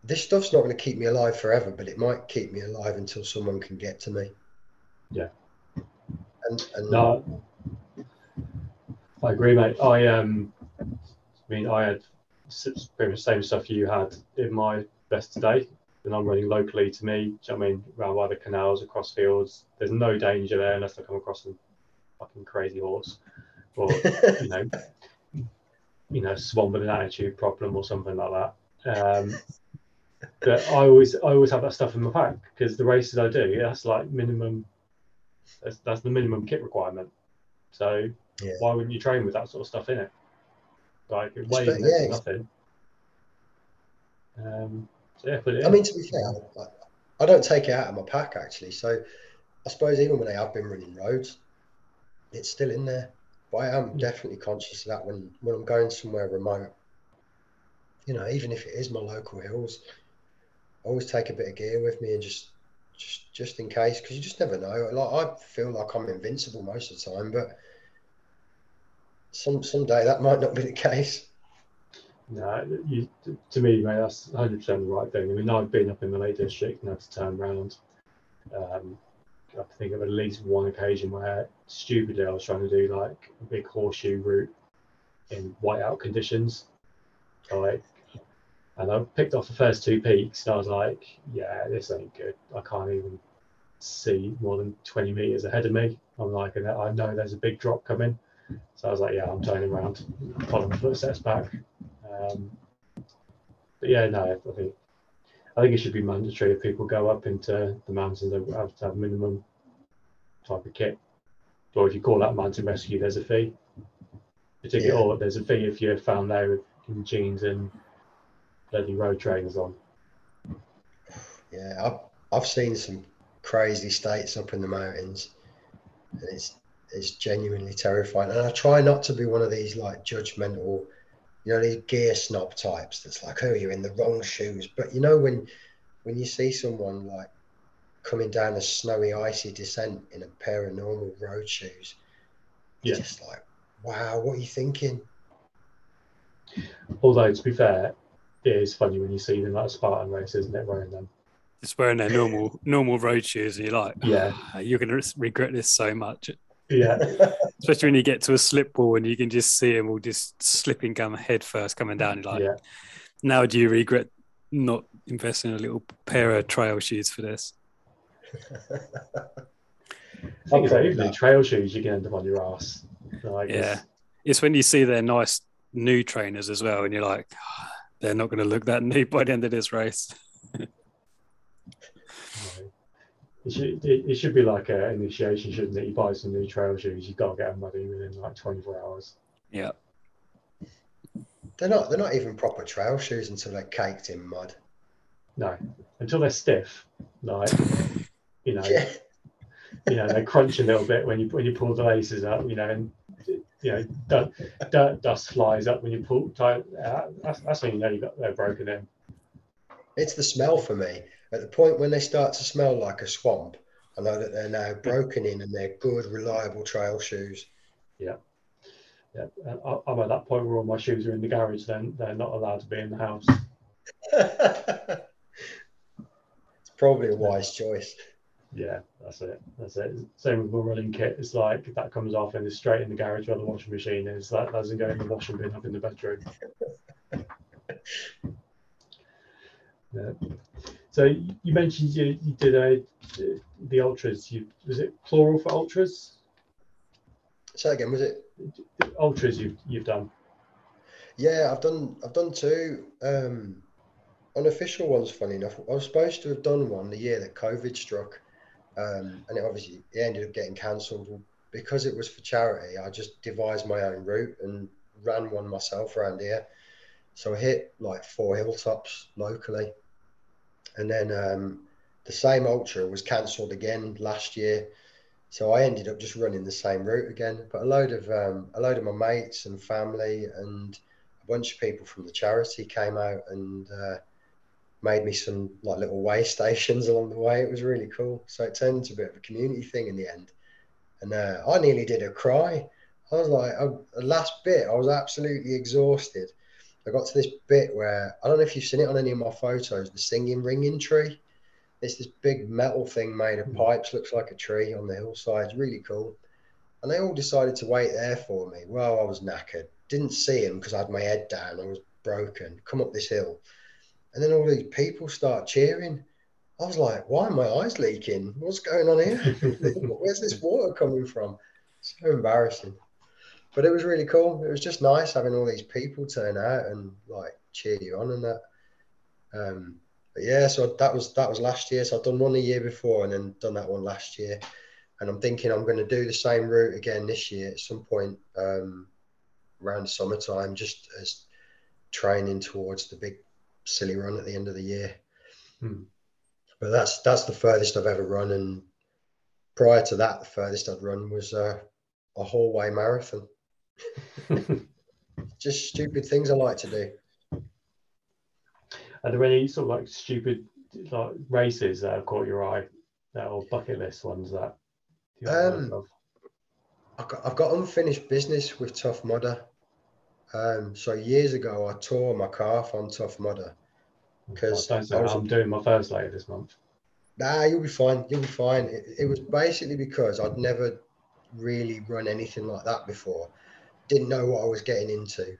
this stuff's not going to keep me alive forever, but it might keep me alive until someone can get to me. Yeah. And no, I agree, mate. I had pretty much the same stuff you had in my vest today. And I'm running locally to me, around by the canals, across fields. There's no danger there unless I come across some fucking crazy horse or, swan with an attitude problem or something like that. But I always have that stuff in my pack, because the races I do, that's like minimum, that's the minimum kit requirement. So yeah, why wouldn't you train with that sort of stuff in it? Like, it weighs nothing. Yeah, I mean, to be fair, I don't take it out of my pack, actually. So I suppose even when I have been running roads, it's still in there. But I am definitely conscious of that when I'm going somewhere remote. Even if it is my local hills, I always take a bit of gear with me, and just in case, because you just never know. Like, I feel like I'm invincible most of the time, but someday that might not be the case. No, to me, mate, that's 100% the right thing. I mean, I've been up in the Lake District and had to turn around. I think of at least one occasion where, stupidly, I was trying to do, like, a big horseshoe route in whiteout conditions. And I picked off the first two peaks, and I was like, yeah, this ain't good. I can't even see more than 20 metres ahead of me. I'm like, I know there's a big drop coming. So I was like, yeah, I'm turning around, following footsteps back. But yeah, no, I think it should be mandatory if people go up into the mountains, they have to have minimum type of kit. Or if you call that mountain rescue, there's a fee. Particularly, or there's a fee if you're found there in jeans and bloody road trainers on. Yeah, I've seen some crazy states up in the mountains, and it's genuinely terrifying. And I try not to be one of these like judgmental, you know, these gear snob types that's like, oh, you're in the wrong shoes. But you know, when you see someone like coming down a snowy, icy descent in a pair of normal road shoes, it's just like, wow, what are you thinking? Although, to be fair, it is funny when you see them at Spartan races, isn't it, wearing them? Just wearing their normal road shoes, and you're like, you're going to regret this so much. Yeah. Especially when you get to a slip wall and you can just see them all just slipping head first coming down. You're like, now do you regret not investing in a little pair of trail shoes for this? I think even trail shoes, you can end up on your ass. Like, it's when you see their nice new trainers as well, and you're like, oh, they're not going to look that new by the end of this race. It should be like an initiation, shouldn't it? You buy some new trail shoes, you've got to get them muddy within like 24 hours. Yeah. They're not even proper trail shoes until they're caked in mud. No, until they're stiff. Like, you know, they crunch a little bit when you pull the laces up, you know, and you know, dust flies up when you pull tight. That's when you know they're broken in. It's the smell for me. At the point when they start to smell like a swamp, I know that they're now broken in and they're good, reliable trail shoes. Yeah. I'm at that point where all my shoes are in the garage. Then they're not allowed to be in the house. It's probably a wise choice. Yeah, that's it. Same with my running kit. It's like that comes off and it's straight in the garage where the washing machine is. That doesn't go in the washing bin up in the bedroom. So you mentioned you did the ultras. Was it plural for ultras? Say again, was it ultras you've done? Yeah, I've done two unofficial ones. Funny enough, I was supposed to have done one the year that COVID struck, and it ended up getting cancelled because it was for charity. I just devised my own route and ran one myself around here. So I hit like 4 hilltops locally. And then the same ultra was cancelled again last year, so I ended up just running the same route again. But a load of my mates and family and a bunch of people from the charity came out and made me some like little way stations along the way. It was really cool. So it turned into a bit of a community thing in the end. And I nearly did a cry. I was like, the last bit, I was absolutely exhausted. I got to this bit where, I don't know if you've seen it on any of my photos, the singing ringing tree. It's this big metal thing made of pipes, looks like a tree on the hillside, really cool. And they all decided to wait there for me. Well, I was knackered. Didn't see him because I had my head down. I was broken. Come up this hill. And then all these people start cheering. I was like, why are my eyes leaking? What's going on here? Where's this water coming from? So embarrassing. But it was really cool. It was just nice having all these people turn out and like cheer you on and that. But yeah, so that was last year. So I've done one the year before and then done that one last year. And I'm thinking I'm going to do the same route again this year at some point around summertime, just as training towards the big silly run at the end of the year. But that's the furthest I've ever run. And prior to that, the furthest I'd run was a whole way marathon. Just stupid things I like to do. Are there any sort of like stupid like races that have caught your eye, or bucket list ones that you I've got unfinished business with Tough Mudder. So years ago I tore my calf on Tough Mudder because I'm doing my first later this month. Nah, you'll be fine. It was basically because I'd never really run anything like that before, didn't know what I was getting into.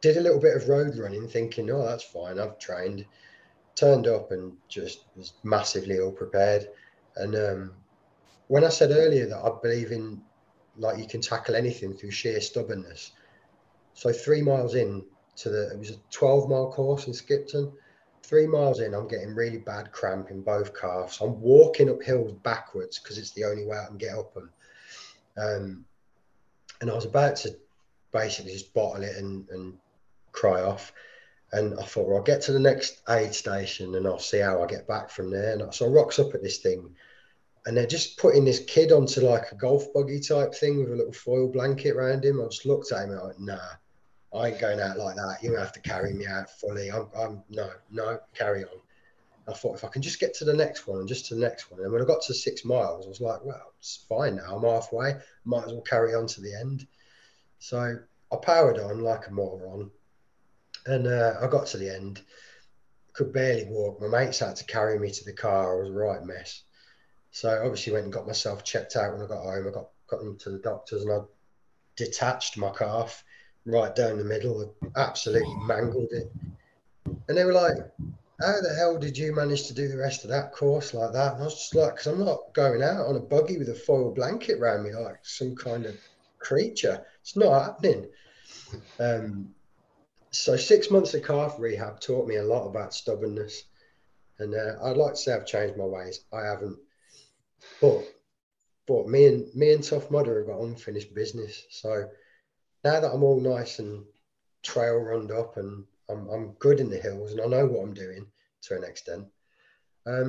Did a little bit of road running thinking, oh, that's fine, I've trained. Turned up and just was massively ill prepared. And when I said earlier that I believe in like you can tackle anything through sheer stubbornness. So 3 miles in to it was a 12-mile course in Skipton. 3 miles in, I'm getting really bad cramp in both calves. I'm walking up hills backwards because it's the only way I can get up them. And I was about to basically just bottle it and cry off. And I thought, well, I'll get to the next aid station and I'll see how I get back from there. And so I rocks up at this thing and they're just putting this kid onto like a golf buggy type thing with a little foil blanket around him. I just looked at him and I was like, nah, I ain't going out like that. You have to carry me out fully. No, carry on. I thought, if I can just get to the next one and just to the next one. And when I got to 6 miles, I was like, well, it's fine now. I'm halfway. Might as well carry on to the end. So I powered on like a moron. And I got to the end. Could barely walk. My mates had to carry me to the car. I was a right mess. So I obviously went and got myself checked out when I got home. I got them to the doctors and I detached my calf right down the middle. I absolutely mangled it. And they were like, how the hell did you manage to do the rest of that course like that? And I was just like, because I'm not going out on a buggy with a foil blanket around me like some kind of creature. It's not happening. So 6 months of calf rehab taught me a lot about stubbornness. And I'd like to say I've changed my ways. I haven't. But me and Tough Mudder have got unfinished business. So now that I'm all nice and trail runned up and I'm good in the hills and I know what I'm doing to an extent. I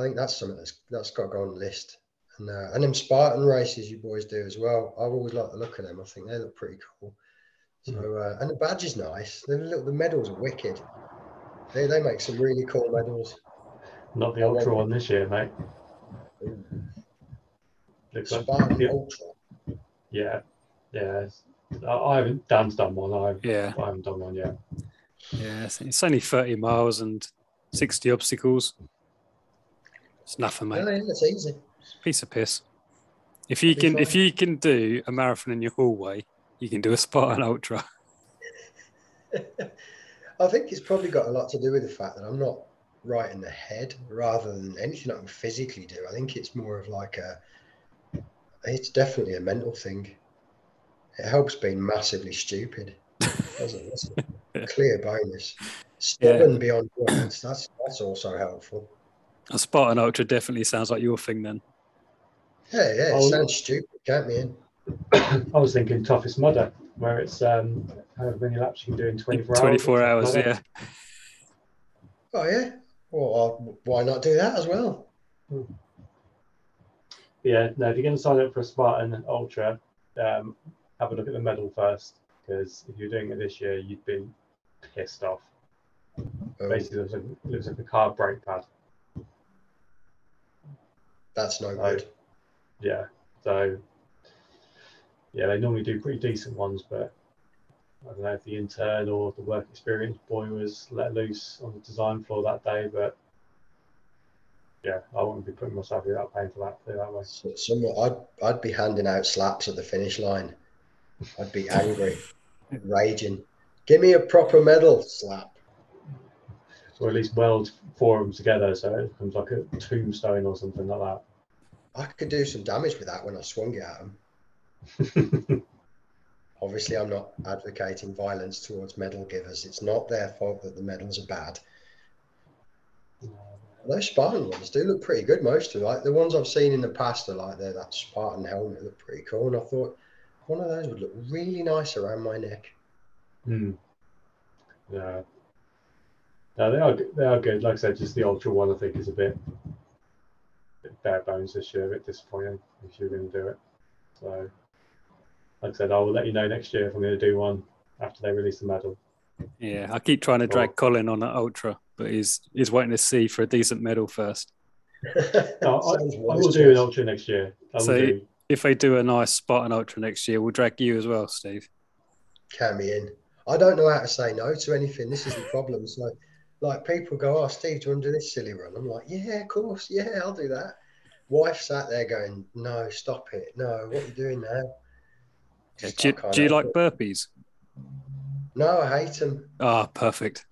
think that's something that's got to go on the list. And them Spartan races you boys do as well. I've always liked the look of them. I think they look pretty cool. So and the badge is nice. The medals are wicked. They make some really cool medals. Not the ultra one this year, mate. Spartan ultra. Yeah, yeah. I haven't. Dan's done one. I haven't done one yet. Yeah, it's only 30 miles and 60 obstacles. It's nothing, mate. No, it's easy. Piece of piss. If you can do a marathon in your hallway, you can do a Spartan ultra. I think it's probably got a lot to do with the fact that I'm not right in the head rather than anything I can physically do. I think it's more of like it's definitely a mental thing. It helps being massively stupid. That's a clear bonus. Stubborn beyond words. That's also helpful. A Spartan ultra definitely sounds like your thing then. Yeah. It sounds stupid. Count me in. I was thinking Toughest Mudder, where it's however many laps you can do in 24 hours. Yeah. Oh yeah. Well, why not do that as well? Yeah. No, if you're going to sign up for a Spartan ultra, have a look at the medal first, because if you're doing it this year, you'd be pissed off. Basically, it looks like a car brake pad. That's no good. Yeah. So. Yeah, they normally do pretty decent ones, but I don't know if the intern or the work experience boy was let loose on the design floor that day, but yeah, I wouldn't be putting myself through that pain for that way. I'd be handing out slaps at the finish line. I'd be angry, raging. Give me a proper medal slap. Or at least weld four of them together so it becomes like a tombstone or something like that. I could do some damage with that when I swung it at them. Obviously, I'm not advocating violence towards medal givers. It's not their fault that the medals are bad. Those Spartan ones do look pretty good. Most of them, like the ones I've seen in the past, are like that Spartan helmet looked pretty cool, and I thought one of those would look really nice around my neck. Yeah. No, they are good. Like I said, just the ultra one I think is a bit bare bones this year. A bit disappointing if you're going to do it. So, like I said, I will let you know next year if I'm going to do one after they release the medal. Yeah, I keep trying to drag Colin on an ultra, but he's waiting to see for a decent medal first. No, I will do an ultra next year. If they do a nice Spartan ultra next year, we'll drag you as well, Steve. Count me in. I don't know how to say no to anything. This is the problem. So, like, people go, oh, Steve, do you want to do this silly run? I'm like, yeah, of course. Yeah, I'll do that. Wife sat there going, no, stop it. No, what are you doing now? Yeah, do you like burpees? No, I hate them. Ah, oh, perfect.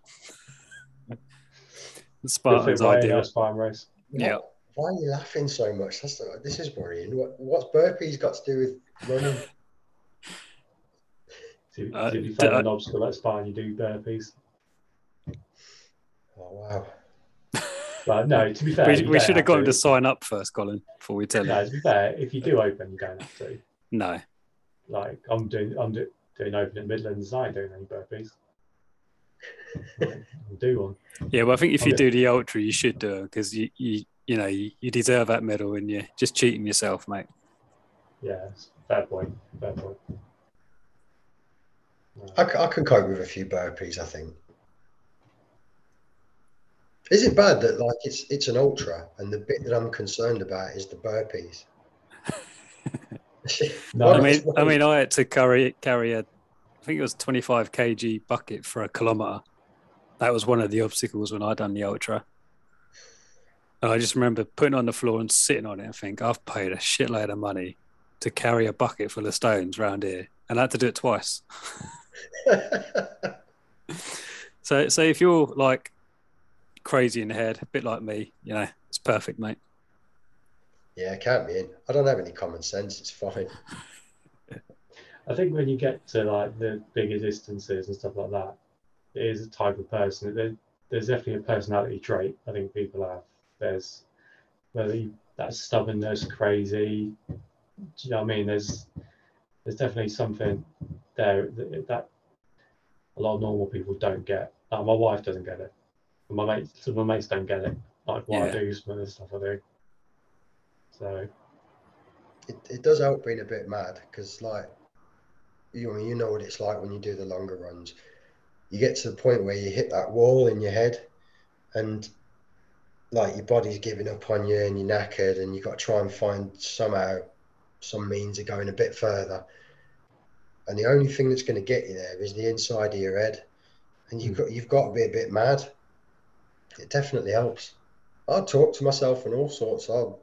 The Spartan's ideal. Spartan race. Yeah. Why are you laughing so much? This is worrying. What's burpees got to do with running. So if you find an obstacle, that's fine. You do bare piece. Oh wow! But no, to be fair, we should have got him to sign up first, Colin, before we tell him. No, to be fair, if you do open, you don't have to. No. Like I'm doing open at Midlands. I ain't doing any burpees. I'll do one. Yeah, well, I think if you do the ultra, you should do it because you deserve that medal, and you're just cheating yourself, mate. Yeah, bad point. Bad point. I can cope with a few burpees, I think. Is it bad that like it's an ultra and the bit that I'm concerned about is the burpees? No, I mean, I had to carry a, I think it was 25 kg bucket for a kilometre. That was one of the obstacles when I done the ultra. And I just remember putting on the floor and sitting on it and think, I've paid a shitload of money to carry a bucket full of stones round here, and I had to do it twice. So if you're like crazy in the head, a bit like me, you know, it's perfect, mate. Yeah, count me in. I don't have any common sense. It's fine. I think when you get to like the bigger distances and stuff like that, it is a type of person. There's definitely a personality trait I think people have. There's whether that stubbornness, crazy. Do you know what I mean? There's definitely something there that a lot of normal people don't get. Like my wife doesn't get it. Some of my mates don't get it. Like what I do, some of the stuff I do. So it does help being a bit mad because, like, you know what it's like when you do the longer runs. You get to the point where you hit that wall in your head, and like your body's giving up on you, and you're knackered, and you got to try and find somehow some means of going a bit further. And the only thing that's going to get you there is the inside of your head, and you've got to be a bit mad. It definitely helps. I talk to myself and all sorts. I'll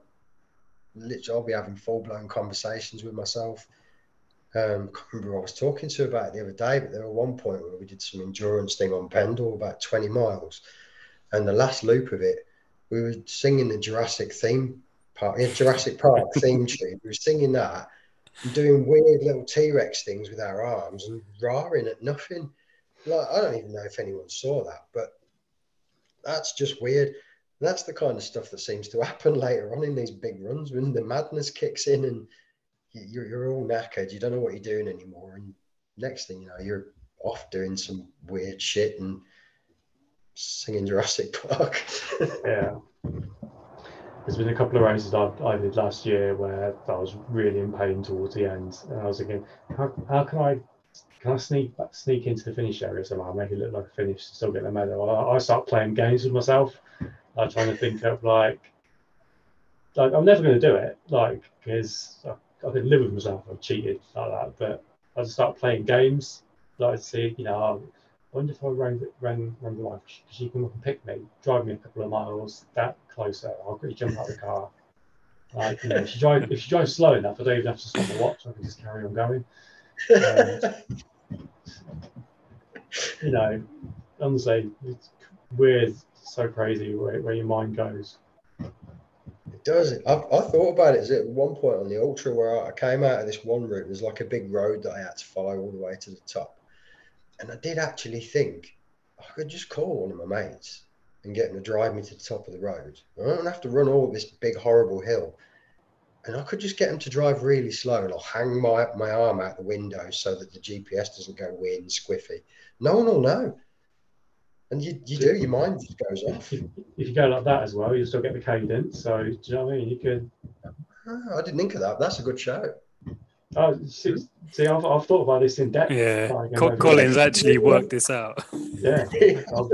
be having full-blown conversations with myself. I can't remember who I was talking to about it the other day, but there was one point where we did some endurance thing on Pendle, about 20 miles. And the last loop of it, we were singing the Jurassic Park theme tune. We were singing that and doing weird little T-Rex things with our arms and roaring at nothing. Like, I don't even know if anyone saw that, but that's just weird. And that's the kind of stuff that seems to happen later on in these big runs when the madness kicks in and you're all knackered. You don't know what you're doing anymore. And next thing you know, you're off doing some weird shit and singing Jurassic Park. Yeah. There's been a couple of races I did last year where I was really in pain towards the end. And I was thinking, how can I sneak into the finish area somehow, make it look like a finish and still get the medal? I start playing games with myself. I'm trying to think of like I'm never going to do it, like, because I can live with myself. I've cheated like that, but I just start playing games. Like, see, you know, I wonder if I rang the wife, she can come up and pick me, drive me a couple of miles that closer. I'll quickly jump out of the car. Like, you know, if she drives slow enough, I don't even have to stop the watch. I can just carry on going. You know, honestly, it's weird. So crazy where your mind goes. It does. I thought about it at one point on the ultra where I came out of this one route. There's like a big road that I had to follow all the way to the top, and I did actually think I could just call one of my mates and get him to drive me to the top of the road. I don't have to run all this big horrible hill, and I could just get him to drive really slow, and I'll hang my arm out the window so that the GPS doesn't go weird and squiffy. No one will know. And you do, your mind just goes off. If you go like that as well, you'll still get the cadence. So, do you know what I mean? You could. Oh, I didn't think of that. That's a good show. Oh, see, I've thought about this in depth. Yeah. Colin's actually worked this out. Yeah. Do you know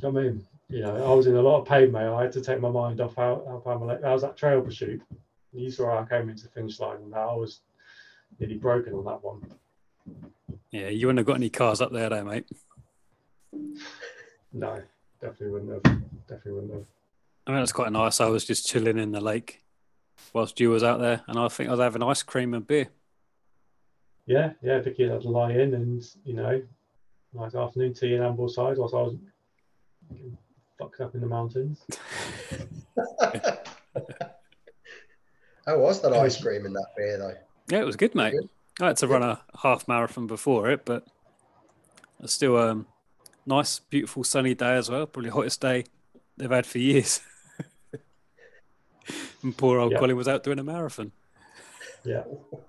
what I mean? You know, I was in a lot of pain, mate. I had to take my mind off how I was at trail pursuit. You saw how I came into the finish line, and I was nearly broken on that one. Yeah, you wouldn't have got any cars up there, though, mate. No, definitely wouldn't have. I mean, it's quite nice. I was just chilling in the lake whilst you was out there, and I think I was having ice cream and beer. Yeah, Vicky had to lie in, and you know, nice afternoon tea in Ambleside whilst I was fucked up in the mountains. How was that ice cream in that beer, though? Yeah, it was good, mate. Good. I had to run a half marathon before it, but it's still a nice, beautiful, sunny day as well. Probably the hottest day they've had for years. And poor old Colin was out doing a marathon. Yeah. Wow.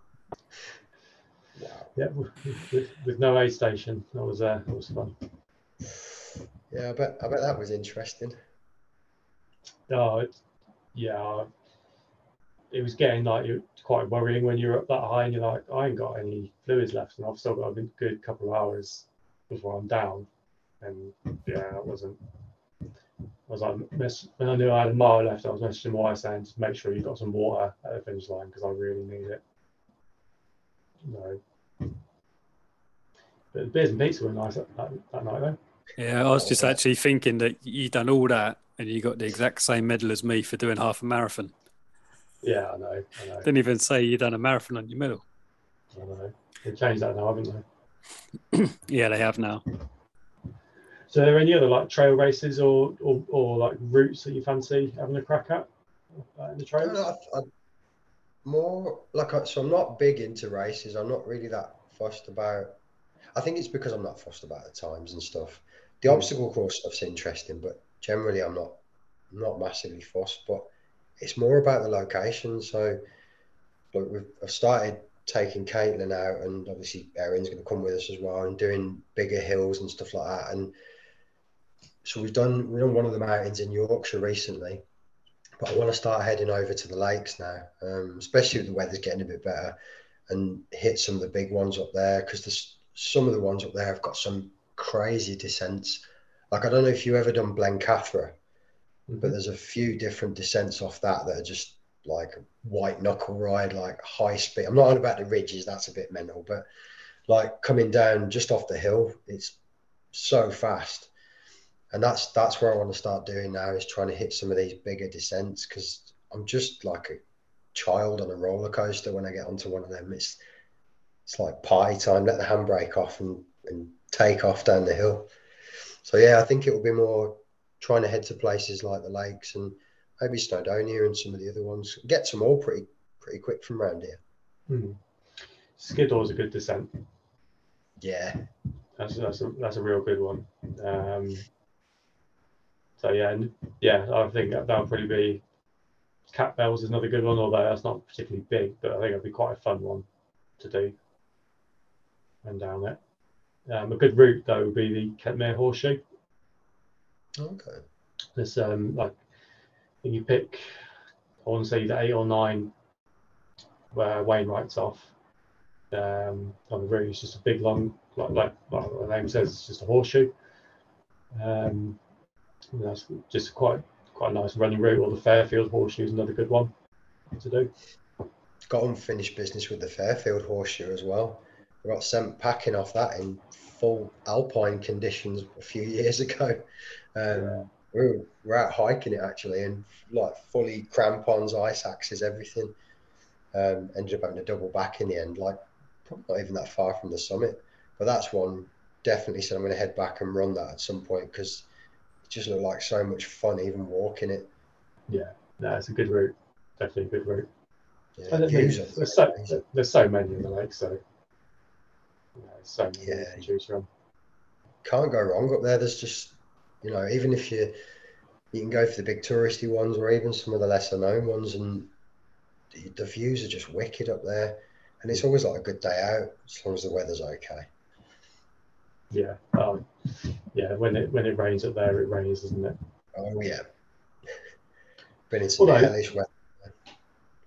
Yeah, with no aid station, that was fun. Yeah, I bet that was interesting. Oh, yeah. It was getting quite worrying when you're up that high and you're like, I ain't got any fluids left, and I've still got a good couple of hours before I'm down. And yeah, when I knew I had a mile left, I was messaging my wife saying, just make sure you got some water at the finish line because I really need it. No. But the beers and pizza were nice that night though. Yeah, I was just actually thinking that you done all that and you got the exact same medal as me for doing half a marathon. Yeah, I know. Didn't even say you done a marathon on your medal. I know. They've changed that now, haven't they? Yeah, they have now. So are there any other like trail races or like routes that you fancy having a crack at in the trails? I'm not big into races. I'm not really that fussed about. I think it's because I'm not fussed about the times and stuff. The obstacle course stuff's interesting, but generally I'm not massively fussed. But it's more about the location. So look, I've started taking Caitlin out, and obviously Erin's going to come with us as well, and doing bigger hills and stuff like that. And so we've done one of the mountains in Yorkshire recently, but I want to start heading over to the lakes now, especially if the weather's getting a bit better, and hit some of the big ones up there, because some of the ones up there have got some crazy descents. Like, I don't know if you've ever done Blencathra, but there's a few different descents off that are just like white knuckle ride, like high speed. I'm not on about the ridges, that's a bit mental, but like coming down just off the hill, it's so fast. And that's where I want to start doing now, is trying to hit some of these bigger descents, because I'm just like a child on a roller coaster when I get onto one of them. It's like party time, let the handbrake off and take off down the hill. So yeah, I think it will be more trying to head to places like the lakes and maybe Snowdonia and some of the other ones. Get some all pretty quick from round here. Skiddore's a good descent. Yeah, that's a real good one. So yeah, I think that'll probably be. Catbells is another good one, although that's not particularly big, but I think it'll be quite a fun one to do. And down it, a good route though would be the Kentmere Horseshoe. Okay. There's like, you pick, I want to say the 8 or 9 where Wainwright's off. On the route, it's just a big long, like the name says, it's just a horseshoe. That's just quite a nice running route. Or the Fairfield Horseshoe is another good one to do. Got unfinished business with the Fairfield Horseshoe as well. We got sent packing off that in full alpine conditions a few years ago. We were out hiking it actually, and like fully crampons, ice axes, everything. Ended up having to double back in the end, like probably not even that far from the summit. But that's one definitely said I'm going to head back and run that at some point, because it just looked like so much fun even walking it. Yeah, no, it's a good route, definitely a good route. Yeah, there's so many in the lake, so so many to choose from. Can't go wrong up there. There's just, you know, even if you can go for the big touristy ones or even some of the lesser known ones, and the views are just wicked up there. And it's always like a good day out as long as the weather's okay. Yeah, yeah. When it rains up there, it rains, doesn't it? Oh yeah. Been in some hellish weather.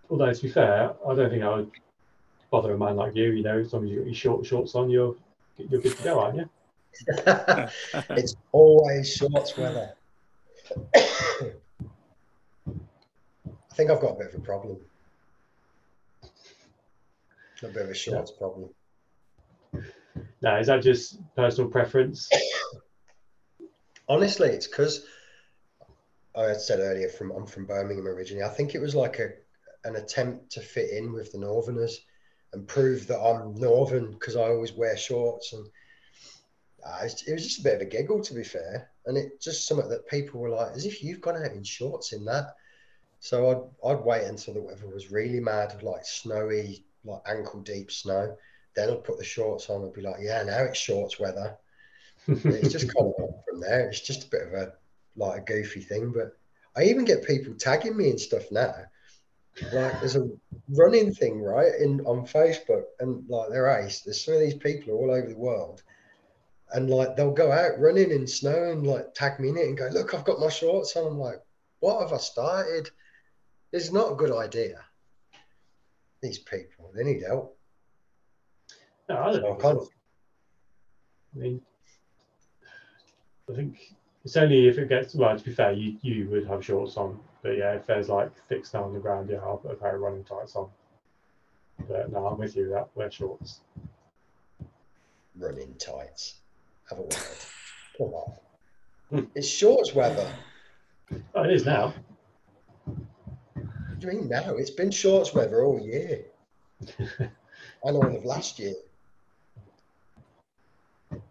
Although to be fair, I don't think I would bother a man like you. You know, as long as you've got your short shorts on, you're good to go, aren't you? It's always shorts weather. I think I've got a bit of a problem. A bit of a shorts problem. No, is that just personal preference? Honestly, it's because I said earlier I'm from Birmingham originally. I think it was like an attempt to fit in with the Northerners and prove that I'm Northern, because I always wear shorts. And it was just a bit of a giggle, to be fair, and it just something that people were like, as if you've gone out in shorts in that. So I'd wait until the weather was really mad, like snowy, like ankle deep snow. Then I'd put the shorts on and be like, yeah, now it's shorts weather. It's just kind of on from there. It's just a bit of a goofy thing. But I even get people tagging me and stuff now. Like there's a running thing, right, on Facebook, and like they're ace. There's some of these people all over the world, and like they'll go out running in snow and like tag me in it and go, look, I've got my shorts on. I'm like, what have I started? It's not a good idea. These people, they need help. No, I don't know. I think it's only if it gets, well, to be fair, you would have shorts on. But yeah, if there's like thick snow on the ground, yeah, I'll put a pair of running tights on. But no, I'm with you, that wear shorts. Running tights. Have a word. Come on. It's shorts weather. Oh, it is now. What do you mean now? It's been shorts weather all year. And all of last year.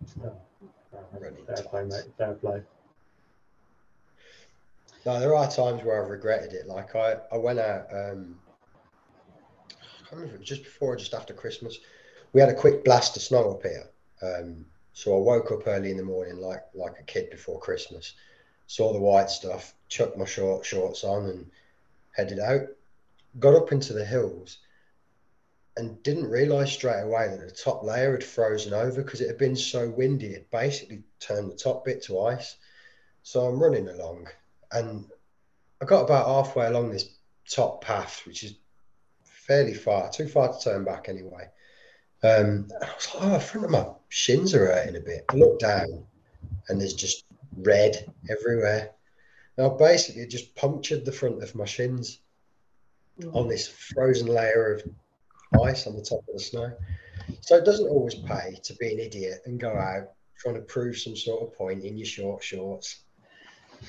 Fair play, mate. Fair play. No, there are times where I've regretted it. Like I went out, I can't remember if it was just before or just after Christmas. We had a quick blast of snow up here. So I woke up early in the morning like a kid before Christmas, saw the white stuff, chucked my shorts on and headed out, got up into the hills and didn't realise straight away that the top layer had frozen over because it had been so windy. It basically turned the top bit to ice. So I'm running along. And I got about halfway along this top path, which is fairly far, too far to turn back anyway. And I was like, oh, in front of my shins are hurting a bit. I looked down and there's just red everywhere. And I basically just punctured the front of my shins on this frozen layer of ice on the top of the snow. So it doesn't always pay to be an idiot and go out trying to prove some sort of point in your short shorts.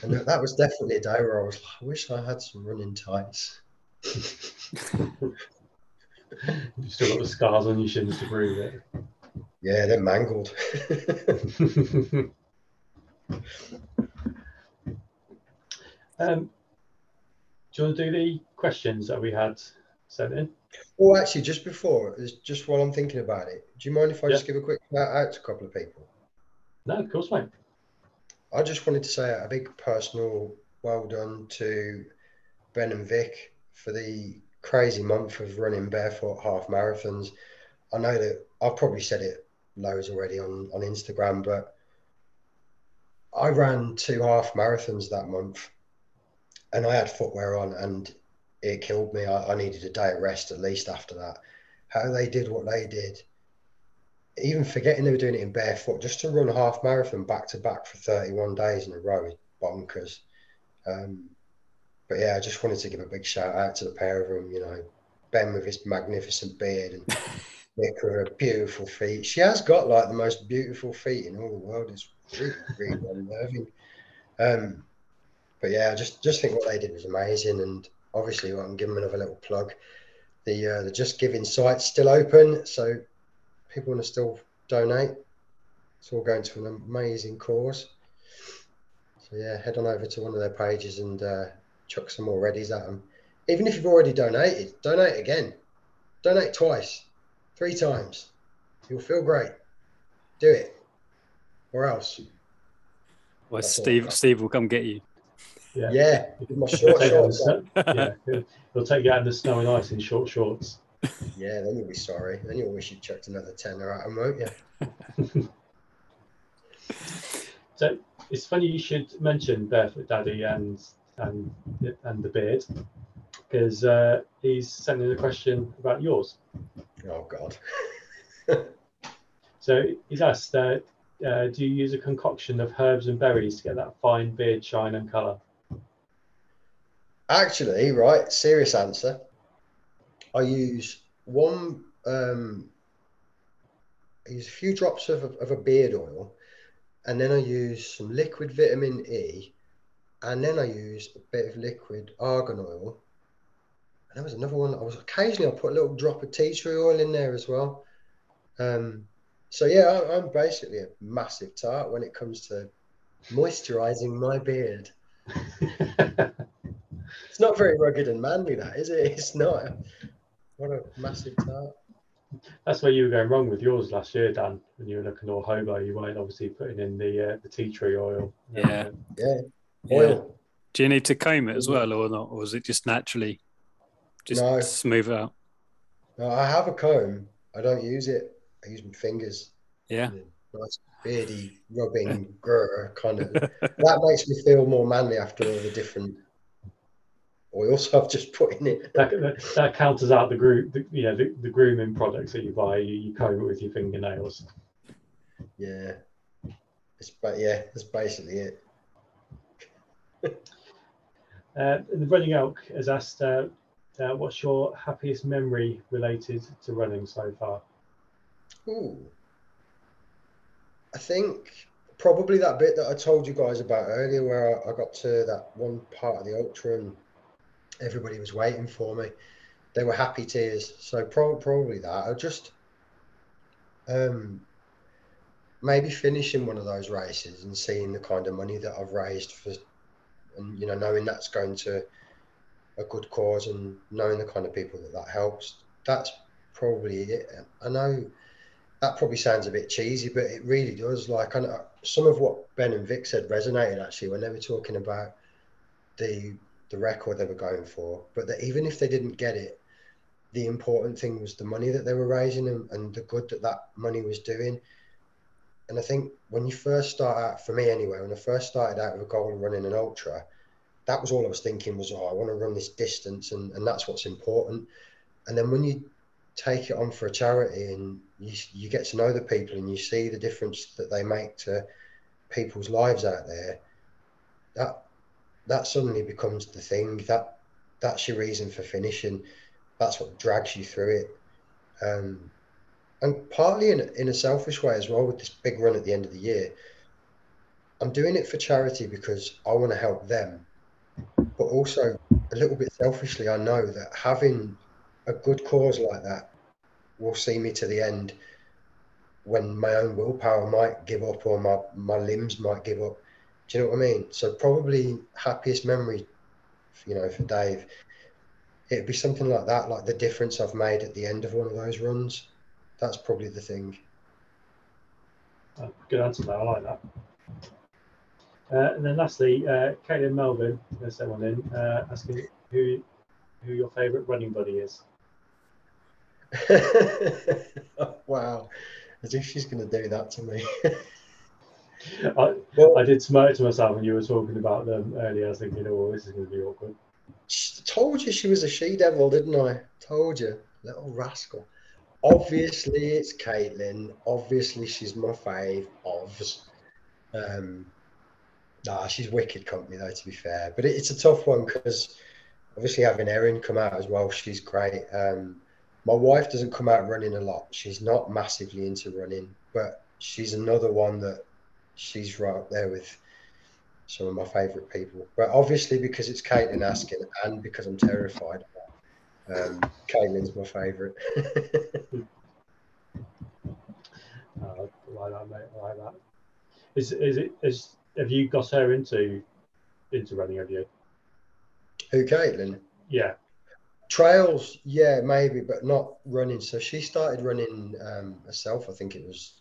And that was definitely a day where I was like, I wish I had some running tights. You've still got the scars on your shins to prove it. Yeah, they're mangled. Do you want to do the questions that we had sent in? Well, actually, just while I'm thinking about it, do you mind if I just give a quick shout out to a couple of people? No, of course, mate. I just wanted to say a big personal well done to Ben and Vic for the crazy month of running barefoot half marathons. I know that I've probably said it loads already on Instagram, but I ran 2 half marathons that month and I had footwear on and it killed me. I needed a day of rest at least after that. How they did what they did, even forgetting they were doing it in barefoot, just to run a half marathon back to back for 31 days in a row is bonkers. But yeah, I just wanted to give a big shout out to the pair of them, you know, Ben with his magnificent beard and Nick with her beautiful feet. She has got like the most beautiful feet in all the world. It's really, really unnerving. But yeah, I just think what they did was amazing. And obviously I can give them another little plug. The Just Giving site's still open. So people want to still donate. It's all going to an amazing cause. So yeah, head on over to one of their pages and chuck some more readies at them. Even if you've already donated, donate again. Donate twice, 3 times. You'll feel great. Do it. Or else. Well, Steve will come get you. Yeah. Yeah. With my short shorts on. Yeah. He'll take you out in the snow and ice in short shorts. Yeah, then you'll be sorry. Then you'll wish you'd chucked another tenner at him, won't you? So it's funny you should mention Barefoot Daddy and the beard, because he's sending a question about yours. Oh God! So he's asked, "Do you use a concoction of herbs and berries to get that fine beard shine and colour?" Actually, right, serious answer. I use a few drops of a beard oil, and then I use some liquid vitamin E, and then I use a bit of liquid argan oil. And there was another one. Occasionally I put a little drop of tea tree oil in there as well. So yeah, I'm basically a massive tart when it comes to moisturising my beard. It's not very rugged and manly, that, is it? It's not. What a massive tart. That's where you were going wrong with yours last year, Dan. When you were looking all hobo, you weren't obviously putting in the tea tree oil. Yeah. Yeah. Oil. Do you need to comb it as well, or not? Or is it just naturally just smooth out? No, I have a comb. I don't use it. I use my fingers. Yeah. Nice beardy rubbing grr kind of. That makes me feel more manly after all the different oils I've just put in it. That counters out the grooming products that you buy. You comb it with your fingernails. Yeah. That's basically it. The Running Elk has asked, what's your happiest memory related to running so far? Ooh. I think probably that bit that I told you guys about earlier, where I got to that one part of the ultra and everybody was waiting for me. They were happy tears. So probably that. I just maybe finishing one of those races and seeing the kind of money that I've raised for, and knowing that's going to a good cause, and knowing the kind of people that helps. That's probably it. I know that probably sounds a bit cheesy, but it really does. Like, I know some of what Ben and Vic said resonated, actually, when they were talking about the record they were going for. But that even if they didn't get it, the important thing was the money that they were raising and the good that money was doing. And I think when you first start out, for me anyway, when I first started out with a goal of running an ultra, that was all I was thinking was, I want to run this distance, and that's what's important. And then when you take it on for a charity and you get to know the people and you see the difference that they make to people's lives out there, that suddenly becomes the thing. That's your reason for finishing. That's what drags you through it. And partly in a selfish way as well, with this big run at the end of the year, I'm doing it for charity because I want to help them. But also, a little bit selfishly, I know that having a good cause like that will see me to the end when my own willpower might give up, or my limbs might give up. Do you know what I mean? So probably happiest memory, for Dave, it'd be something like that, like the difference I've made at the end of one of those runs. That's probably the thing. Good answer, though. I like that. And then lastly, Caitlin Melvin, there's someone in, asking who your favourite running buddy is. Wow. As if she's going to do that to me. I did smirk to myself when you were talking about them earlier. I was thinking, this is going to be awkward. Told you she was a she-devil, didn't I? Told you. Little rascal. Obviously, it's Caitlin. Obviously, she's my fave. She's wicked company, though, to be fair. But it's a tough one because obviously having Erin come out as well, she's great. My wife doesn't come out running a lot. She's not massively into running, but she's another one that she's right up there with some of my favourite people. But obviously, because it's Caitlin asking and because I'm terrified, Caitlin's my favourite. I like that, mate. I like that. Have you got her into running? Have you? Who, Caitlin? Yeah. Trails, yeah, maybe, but not running. So she started running herself. I think it was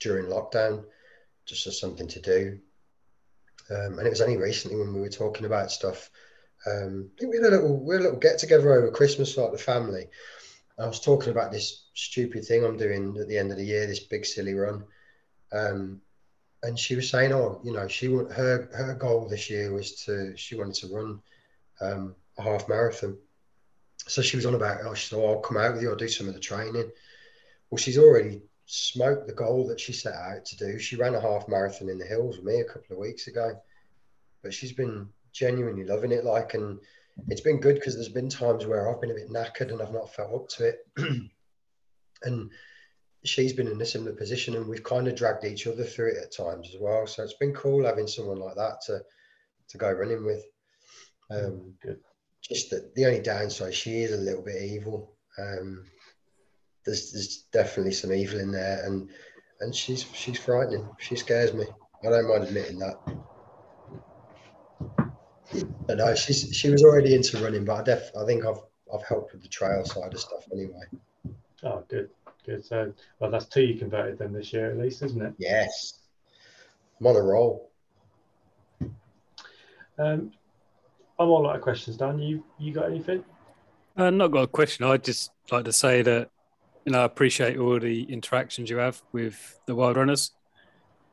during lockdown, just as something to do. And it was only recently when we were talking about stuff. I think we had a little get together over Christmas, like the family. I was talking about this stupid thing I'm doing at the end of the year, this big silly run, and she was saying, her goal this year was she wanted to run a half marathon. So she was on about, she said, I'll come out with you, I'll do some of the training. Well, she's already smoked the goal that she set out to do. She ran a half marathon in the hills with me a couple of weeks ago, but she's been genuinely loving it, and it's been good because there's been times where I've been a bit knackered and I've not felt up to it, and she's been in a similar position, and we've kind of dragged each other through it at times as well. So it's been cool having someone like that to go running with. Good. Just the only downside, she is a little bit evil. There's definitely some evil in there, and she's frightening. She scares me. I don't mind admitting that. But no, she was already into running, but I think I've helped with the trail side of stuff anyway. Oh, good, good. So, well, that's two you converted then this year at least, isn't it? Yes, I'm on a roll. I'm all out of questions, Dan. You got anything? Not got a question. I'd just like to say that, you know, I appreciate all the interactions you have with the Wildrunners,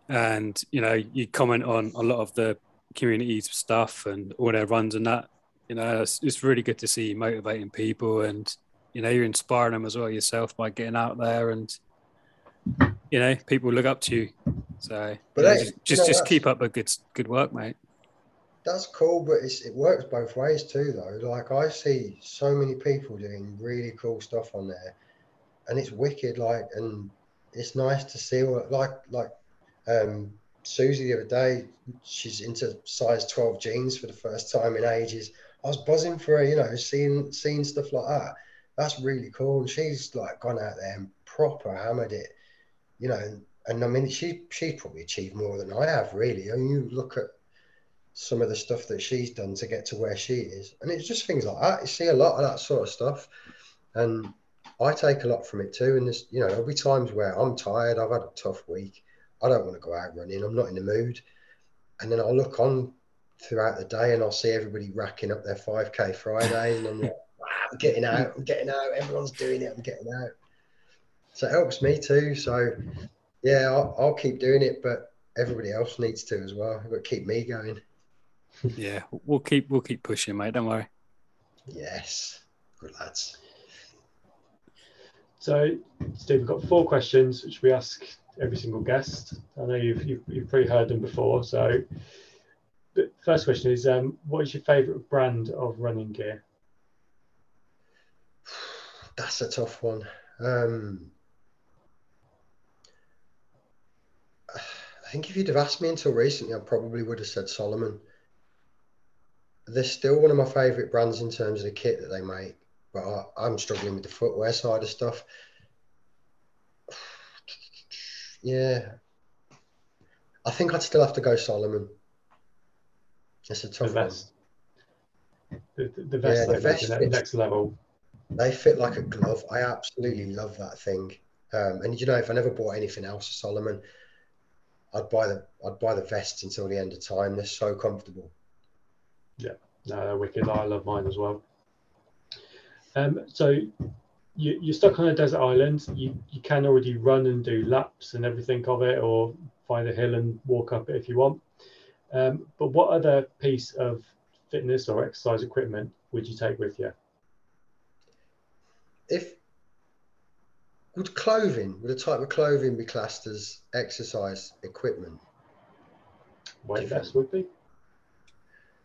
and you know, you comment on a lot of the community stuff and all their runs and that. You know, it's really good to see you motivating people, and you know, you're inspiring them as well yourself by getting out there, and you know, people look up to you. So, but you know, just keep up the good work, mate. That's cool, but it works both ways too, though. Like, I see so many people doing really cool stuff on there, and it's wicked. Like, and it's nice to see what, like Susie the other day, she's into size 12 jeans for the first time in ages. I was buzzing for her, you know, seeing stuff like that. That's really cool. And she's like gone out there and proper hammered it, you know. And I mean, she's probably achieved more than I have, really. And you look at some of the stuff that she's done to get to where she is, and it's just things like that. You see a lot of that sort of stuff, and I take a lot from it too. And there's, you know, there'll be times where I'm tired, I've had a tough week, I don't want to go out running, I'm not in the mood, and then I'll look on throughout the day and I'll see everybody racking up their 5k Friday, and I'm like, wow, I'm getting out, everyone's doing it, I'm getting out. So it helps me too. So yeah, I'll keep doing it, but everybody else needs to as well. I've got to keep me going. Yeah, we'll keep pushing, mate, don't worry. Yes, good lads. So Steve, we've got four questions which we ask every single guest. I know you've probably heard them before. So the first question is, what is your favorite brand of running gear? That's a tough one. I think if you'd have asked me until recently, I probably would have said Salomon. They're still one of my favourite brands in terms of the kit that they make, but I'm struggling with the footwear side of stuff. Yeah, I think I'd still have to go Salomon. It's a tough one. The vest, yeah, the vest fits, next level. They fit like a glove. I absolutely love that thing. And you know, if I never bought anything else of Salomon, I'd buy the vests until the end of time. They're so comfortable. Yeah, no, they're wicked. I love mine as well. So you're stuck on a desert island. You can already run and do laps and everything of it, or find a hill and walk up it if you want. But what other piece of fitness or exercise equipment would you take with you? Would a type of clothing be classed as exercise equipment? Weight vest would be.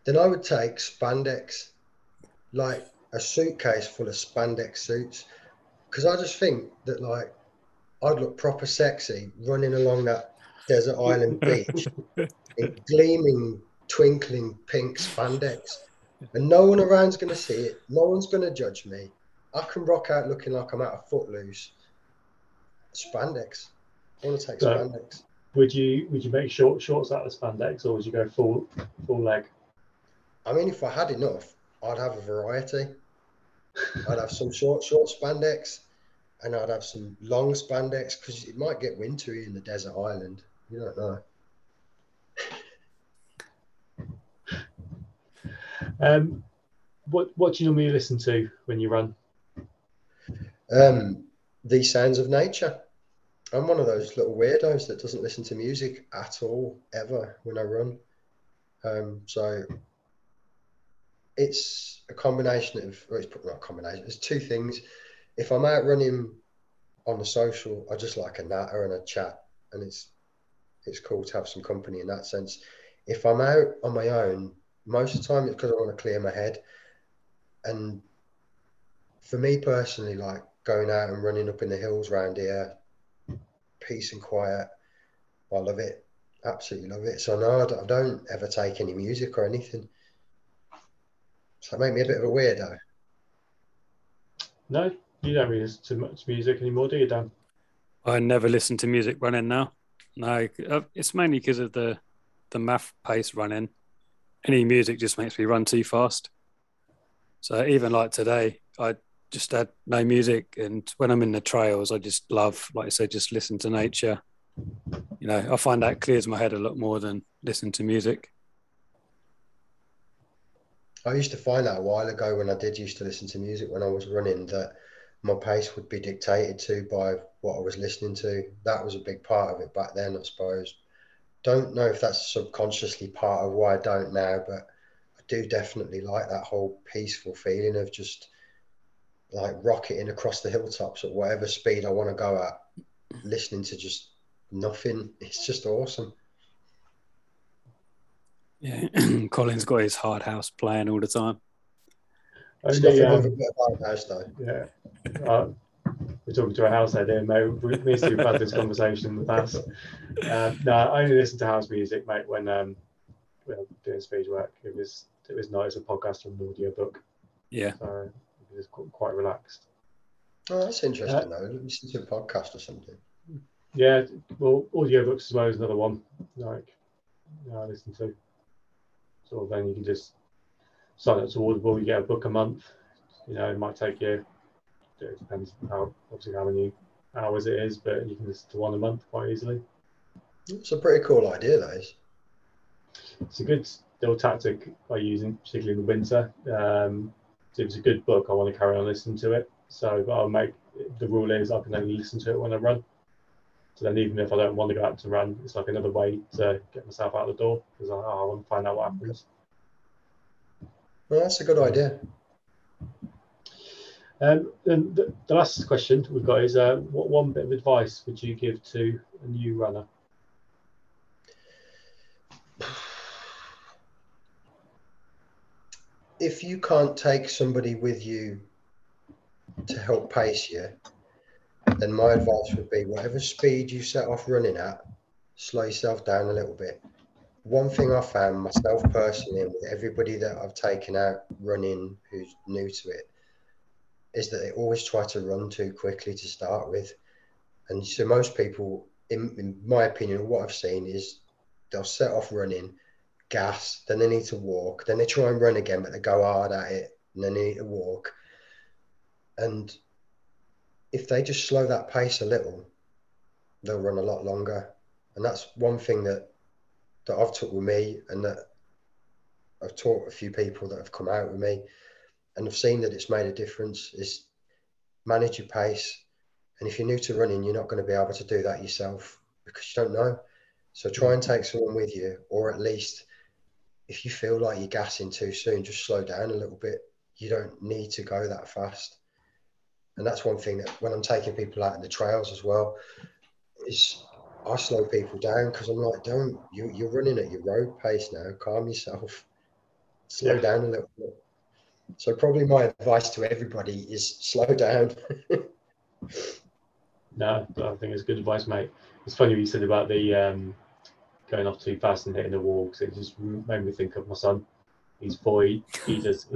Then I would take spandex, like a suitcase full of spandex suits, because I just think that, like, I'd look proper sexy running along that desert island beach in gleaming, twinkling pink spandex, and no one around's going to see it. No one's going to judge me. I can rock out looking like I'm out of Footloose. Spandex. I want to take spandex. Would you make shorts out of spandex, or would you go full leg? I mean, if I had enough, I'd have a variety. I'd have some short spandex, and I'd have some long spandex, because it might get wintry in the desert island. You don't know. What do you normally listen to when you run? The sounds of nature. I'm one of those little weirdos that doesn't listen to music at all, ever, when I run. So... it's a combination of, well, it's probably not a combination, there's two things. If I'm out running on the social, I just like a natter and a chat, and it's cool to have some company in that sense. If I'm out on my own, most of the time it's because I want to clear my head. And for me personally, like going out and running up in the hills around here, peace and quiet, I love it, absolutely love it. So no, I don't ever take any music or anything. So make me a bit of a weirdo. No, you don't really listen to much music anymore, do you, Dan? I never listen to music running now. No, it's mainly because of the math pace running. any music just makes me run too fast. So even like today, I just had no music. And when I'm in the trails, I just love, like I said, just listen to nature. You know, I find that clears my head a lot more than listening to music. I used to find that a while ago when I did used to listen to music when I was running, that my pace would be dictated to by what I was listening to. That was a big part of it back then, I suppose. Don't know if that's subconsciously part of why I don't now, but I do definitely like that whole peaceful feeling of just like rocketing across the hilltops at whatever speed I want to go at, listening to just nothing. It's just awesome. Yeah, Colin's got his hard house playing all the time. Only, yeah, we're talking to a house there, didn't we? Me and Steve have had this conversation in the past. No, I only listen to house music, mate, when I'm doing speed work. It was nice, a podcast or an audio book. Yeah, so it was quite relaxed. Oh, that's interesting though. Listen to a podcast or something. Yeah, well, audio books as well is another one. Like, I listen to. So then you can just sign up to Audible. You get a book a month. You know, it might take you. It depends how many hours it is, but you can listen to one a month quite easily. It's a pretty cool idea, that is. It's a good little tactic I use, particularly in the winter. If it's a good book, I want to carry on listening to it. So I'll make the rule is I can only listen to it when I run. So then even if I don't want to go out to run, it's like another way to get myself out of the door, because I want to find out what happens. Well, that's a good idea. And the last question we've got is, what one bit of advice would you give to a new runner? If you can't take somebody with you to help pace you, then my advice would be whatever speed you set off running at, slow yourself down a little bit. One thing I found myself personally, and with everybody that I've taken out running who's new to it, is that they always try to run too quickly to start with. And so most people, in my opinion, what I've seen is they'll set off running, gas, then they need to walk, then they try and run again, but they go hard at it, and then they need to walk. And if they just slow that pace a little, they'll run a lot longer. And that's one thing that I've took with me, and that I've taught a few people that have come out with me, and I've seen that it's made a difference, is manage your pace. And if you're new to running, you're not going to be able to do that yourself because you don't know. So try and take someone with you, or at least if you feel like you're gassing too soon, just slow down a little bit. You don't need to go that fast. And that's one thing that when I'm taking people out in the trails as well, is I slow people down, because I'm like, don't, you're running at your road pace now, calm yourself, slow down a little bit. So probably my advice to everybody is slow down. No, I think it's good advice, mate. It's funny what you said about the going off too fast and hitting the wall, because it just made me think of my son. He's 4, he does.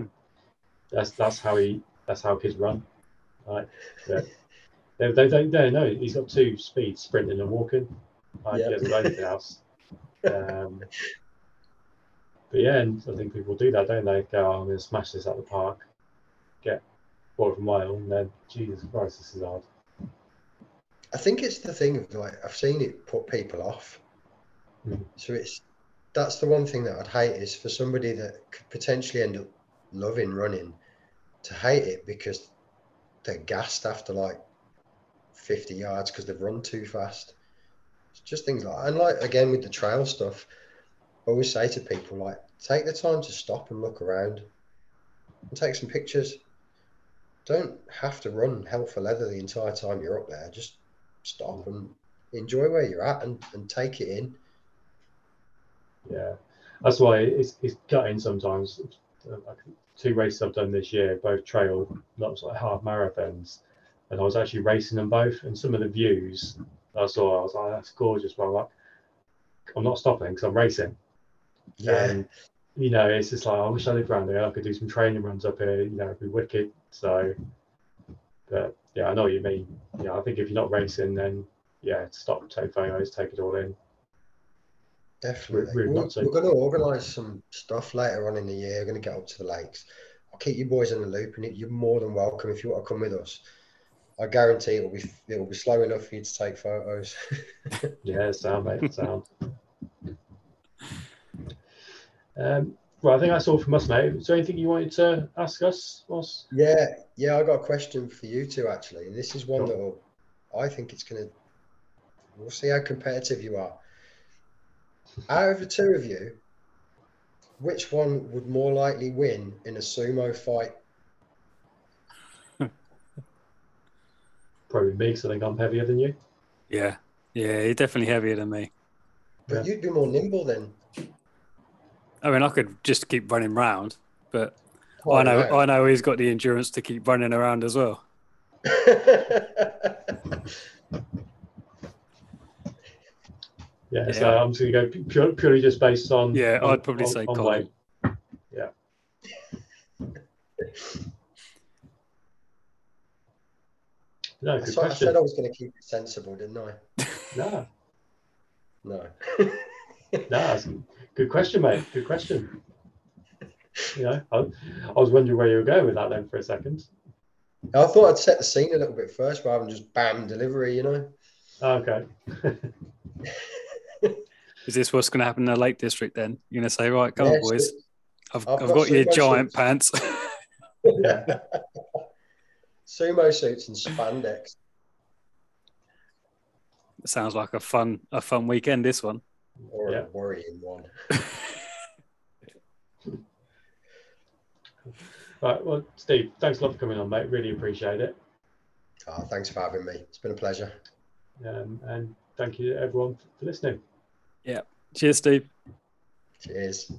That's how kids run. Right. Yeah. They know he's got two speeds, sprinting and walking. He doesn't know anything else. But yeah, and I think people do that, don't they? Go, I'm going to smash this at the park, get 4 miles, and then, Jesus Christ, this is hard. I think it's the thing of, like, I've seen it put people off. Mm. So that's the one thing that I'd hate, is for somebody that could potentially end up loving running to hate it because they're gassed after like 50 yards because they've run too fast. It's just things like, and like, again, with the trail stuff, I always say to people, like, take the time to stop and look around and take some pictures. Don't have to run hell for leather the entire time you're up there. Just stop and enjoy where you're at and take it in. Yeah, that's why it's gutting sometimes. Two races I've done this year, both trail, not like half marathons, and I was actually racing them both. And some of the views I saw, I was like, "That's gorgeous," but I'm not stopping because I'm racing. Yeah. And you know, it's just like, I wish I lived around here. I could do some training runs up here. You know, it'd be wicked. So, but yeah, I know what you mean. Yeah, I think if you're not racing, then yeah, stop, take photos, take it all in. Definitely. We're going to organise some stuff later on in the year. We're going to get up to the lakes. I'll keep you boys in the loop, and you're more than welcome if you want to come with us. I guarantee it will be slow enough for you to take photos. Yeah, sound, mate, sound. Well, I think that's all from us, mate. Is there anything you wanted to ask us? Yeah, I got a question for you two, actually. And this is one that I think it's going to... We'll see how competitive you are. Out of the two of you, which one would more likely win in a sumo fight? Probably me, because I think I'm heavier than you. Yeah. Yeah, you're definitely heavier than me. But you'd be more nimble then. I mean, I could just keep running round, but I know he's got the endurance to keep running around as well. Yeah, so I'm just going to go purely just based on... Yeah, I'd probably say Colin. Yeah. No, good question. I said I was going to keep it sensible, didn't I? No. No. No, good question, mate. Good question. You know, I was wondering where you were going with that then for a second. I thought I'd set the scene a little bit first rather than just bam, delivery, you know? Okay. Is this what's going to happen in the Lake District then? You're going to say, right, come on, boys. I've got your giant pants. Yeah. Sumo suits and spandex. It sounds like a fun weekend, this one. Or a worrying one. Right, well, Steve, thanks a lot for coming on, mate. Really appreciate it. Oh, thanks for having me. It's been a pleasure. And thank you, everyone, for listening. Yeah. Cheers, Steve. Cheers.